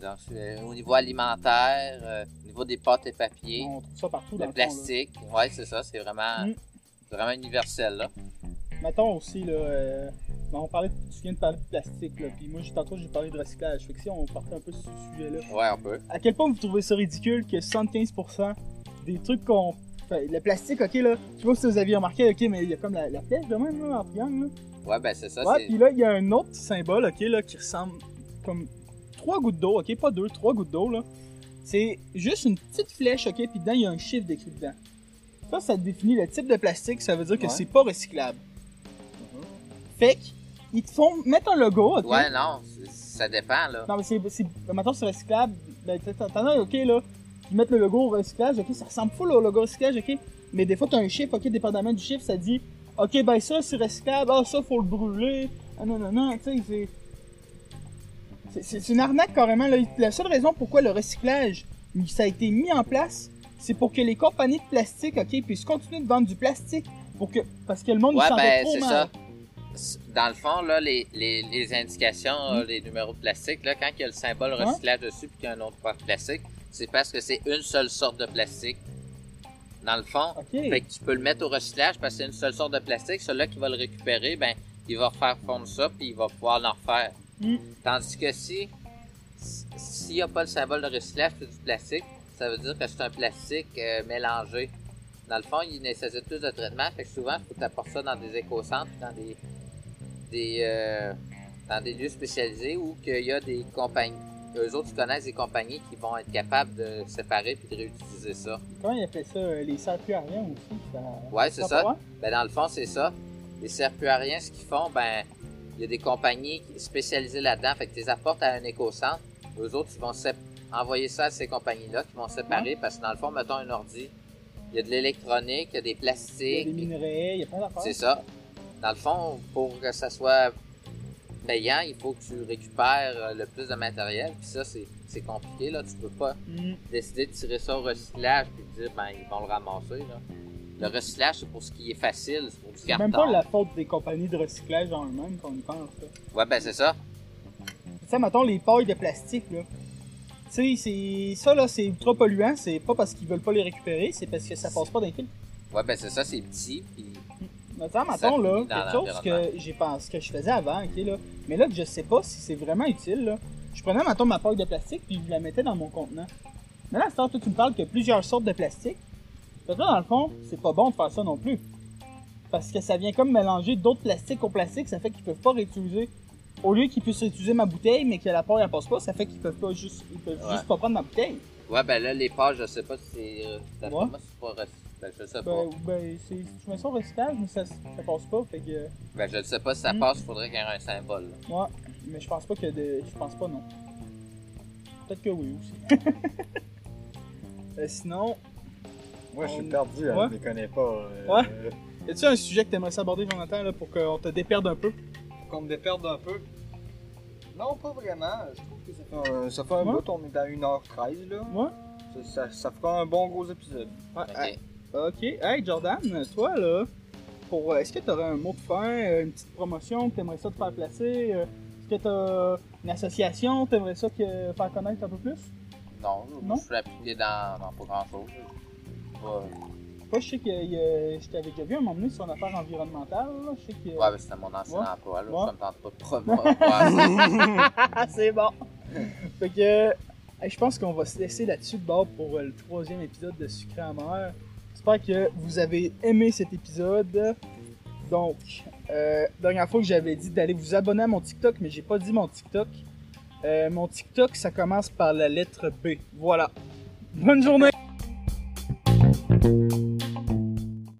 Donc, au niveau alimentaire, au niveau des pâtes et papiers, on trouve ça partout, le plastique, c'est ça, c'est vraiment, vraiment universel là. Mettons aussi là, tu viens de parler de plastique là, puis moi j'ai parlé de recyclage, fait que si on partait un peu sur ce sujet-là. Ouais, on peut. À quel point vous trouvez ça ridicule que 75% des trucs le plastique, ok là, je sais pas si vous aviez remarqué, ok, mais il y a comme la flèche de même là, en triangle là. Ouais, ben c'est ça. Ouais, puis là il y a un autre symbole, ok là, qui ressemble comme 3 gouttes d'eau, ok, pas 2, 3 gouttes d'eau là. C'est juste une petite flèche, ok, puis dedans il y a un chiffre décrit dedans. Ça définit le type de plastique, ça veut dire que c'est pas recyclable. Fait qu'ils te font mettre un logo, ok. Ouais, non, ça dépend là. Non, mais maintenant c'est recyclable, ben t'en as, ok là, ils mettent le logo au recyclage, ok, ça ressemble full au logo recyclage, ok, mais des fois t'as un chiffre, ok, dépendamment du chiffre, ça dit OK, ben ça, c'est recyclable, ah, ça, faut le brûler, ah non, tu sais, c'est une arnaque carrément. La seule raison pourquoi le recyclage, ça a été mis en place, c'est pour que les compagnies de plastique, OK, puissent continuer de vendre du plastique, parce que le monde ne sentait trop mal. Ça. Dans le fond, là, les indications, les numéros de plastique, là, quand il y a le symbole recyclage dessus et qu'il y a un autre de plastique, c'est parce que c'est une seule sorte de plastique. Dans le fond, fait que tu peux le mettre au recyclage parce que c'est une seule sorte de plastique. Celui-là qui va le récupérer, ben, il va refaire fondre ça puis il va pouvoir l'en refaire. Tandis que s'il n'y a pas le symbole de recyclage, c'est du plastique, ça veut dire que c'est un plastique mélangé. Dans le fond, il nécessite plus de traitement. Fait que souvent, il faut que tu apportes ça dans des éco-centres, dans des lieux spécialisés où il y a des compagnies. Eux autres, ils connaissent des compagnies qui vont être capables de séparer puis de réutiliser ça. Comment ils appellent ça? Les serpillariens aussi? Ouais, c'est ça. Ben, dans le fond, c'est ça. Les serpillariens, ce qu'ils font, ben, il y a des compagnies spécialisées là-dedans. Fait que tu les apportes à un éco-centre. Eux autres, ils vont envoyer ça à ces compagnies-là qui vont séparer parce que dans le fond, mettons un ordi. Il y a de l'électronique, il y a des plastiques. Il y a des minerais, il y a plein d'affaires. C'est ça. Dans le fond, pour que ça soit payant, il faut que tu récupères le plus de matériel. Puis ça, c'est compliqué, là. Tu peux pas décider de tirer ça au recyclage puis de dire, ben, ils vont le ramasser, là. Le recyclage, c'est pour ce qui est facile, c'est pour du carton. C'est même pas la faute des compagnies de recyclage en eux-mêmes qu'on y pense, là. Ouais, ben, c'est ça. Tu sais, mettons, les pailles de plastique, là. Tu sais, ça là, c'est ultra polluant, c'est pas parce qu'ils veulent pas les récupérer, c'est parce que ça passe pas dans les filtres. Ouais, ben c'est ça, c'est petit, puis... Mettons, là, quelque chose que j'ai pensé, que je faisais avant, OK, là, mais là, que je sais pas si c'est vraiment utile, là. Je prenais, mettons, ma paille de plastique, puis je la mettais dans mon contenant. Maintenant, à cette heure, toi, tu me parles qu'il y a plusieurs sortes de plastique. Fait que là, dans le fond, c'est pas bon de faire ça non plus. Parce que ça vient comme mélanger d'autres plastiques au plastique, ça fait qu'ils peuvent pas réutiliser. Au lieu qu'ils puissent utiliser ma bouteille, mais que la paille elle passe pas, ça fait qu'ils peuvent juste pas prendre ma bouteille. Ouais, ben là, les pailles, je sais pas si c'est... Je sais pas. Ben, je me sens recyclage, mais ça passe pas, fait que... Ben, je sais pas si ça passe, faudrait qu'il y ait un symbole, là. Ouais, mais je pense pas que je pense pas, non. Peut-être que oui, aussi. Sinon... Moi, je suis perdu, je les connais pas. Ouais? Y'a-tu un sujet que t'aimerais aborder, Jonathan, là, pour qu'on te déperde un peu? Qu'on me déperde un peu. Non, pas vraiment. Je trouve que ça fait un bout, on est à 1h13 là. Ouais. Ça fera un bon gros épisode. Ouais. Okay. Hey Jordan, toi là, est-ce que t'aurais un mot de fin, une petite promotion que t'aimerais ça te faire placer? Est-ce que t'as une association que t'aimerais ça faire connaître un peu plus? Non? Je suis appliqué dans pas grand chose. Moi, je sais que j'étais avec lui à un moment donné sur une affaire environnementale. Là. Je sais que... Ouais, mais c'était mon ancien emploi. Là. Ouais. Ça me tente pas de promouvoir. C'est bon. Fait que je pense qu'on va se laisser là-dessus de bord pour le 3e épisode de Sucré-Amer. J'espère que vous avez aimé cet épisode. Donc, dernière fois que j'avais dit d'aller vous abonner à mon TikTok, mais j'ai pas dit mon TikTok. Mon TikTok, ça commence par la lettre B. Voilà. Bonne journée!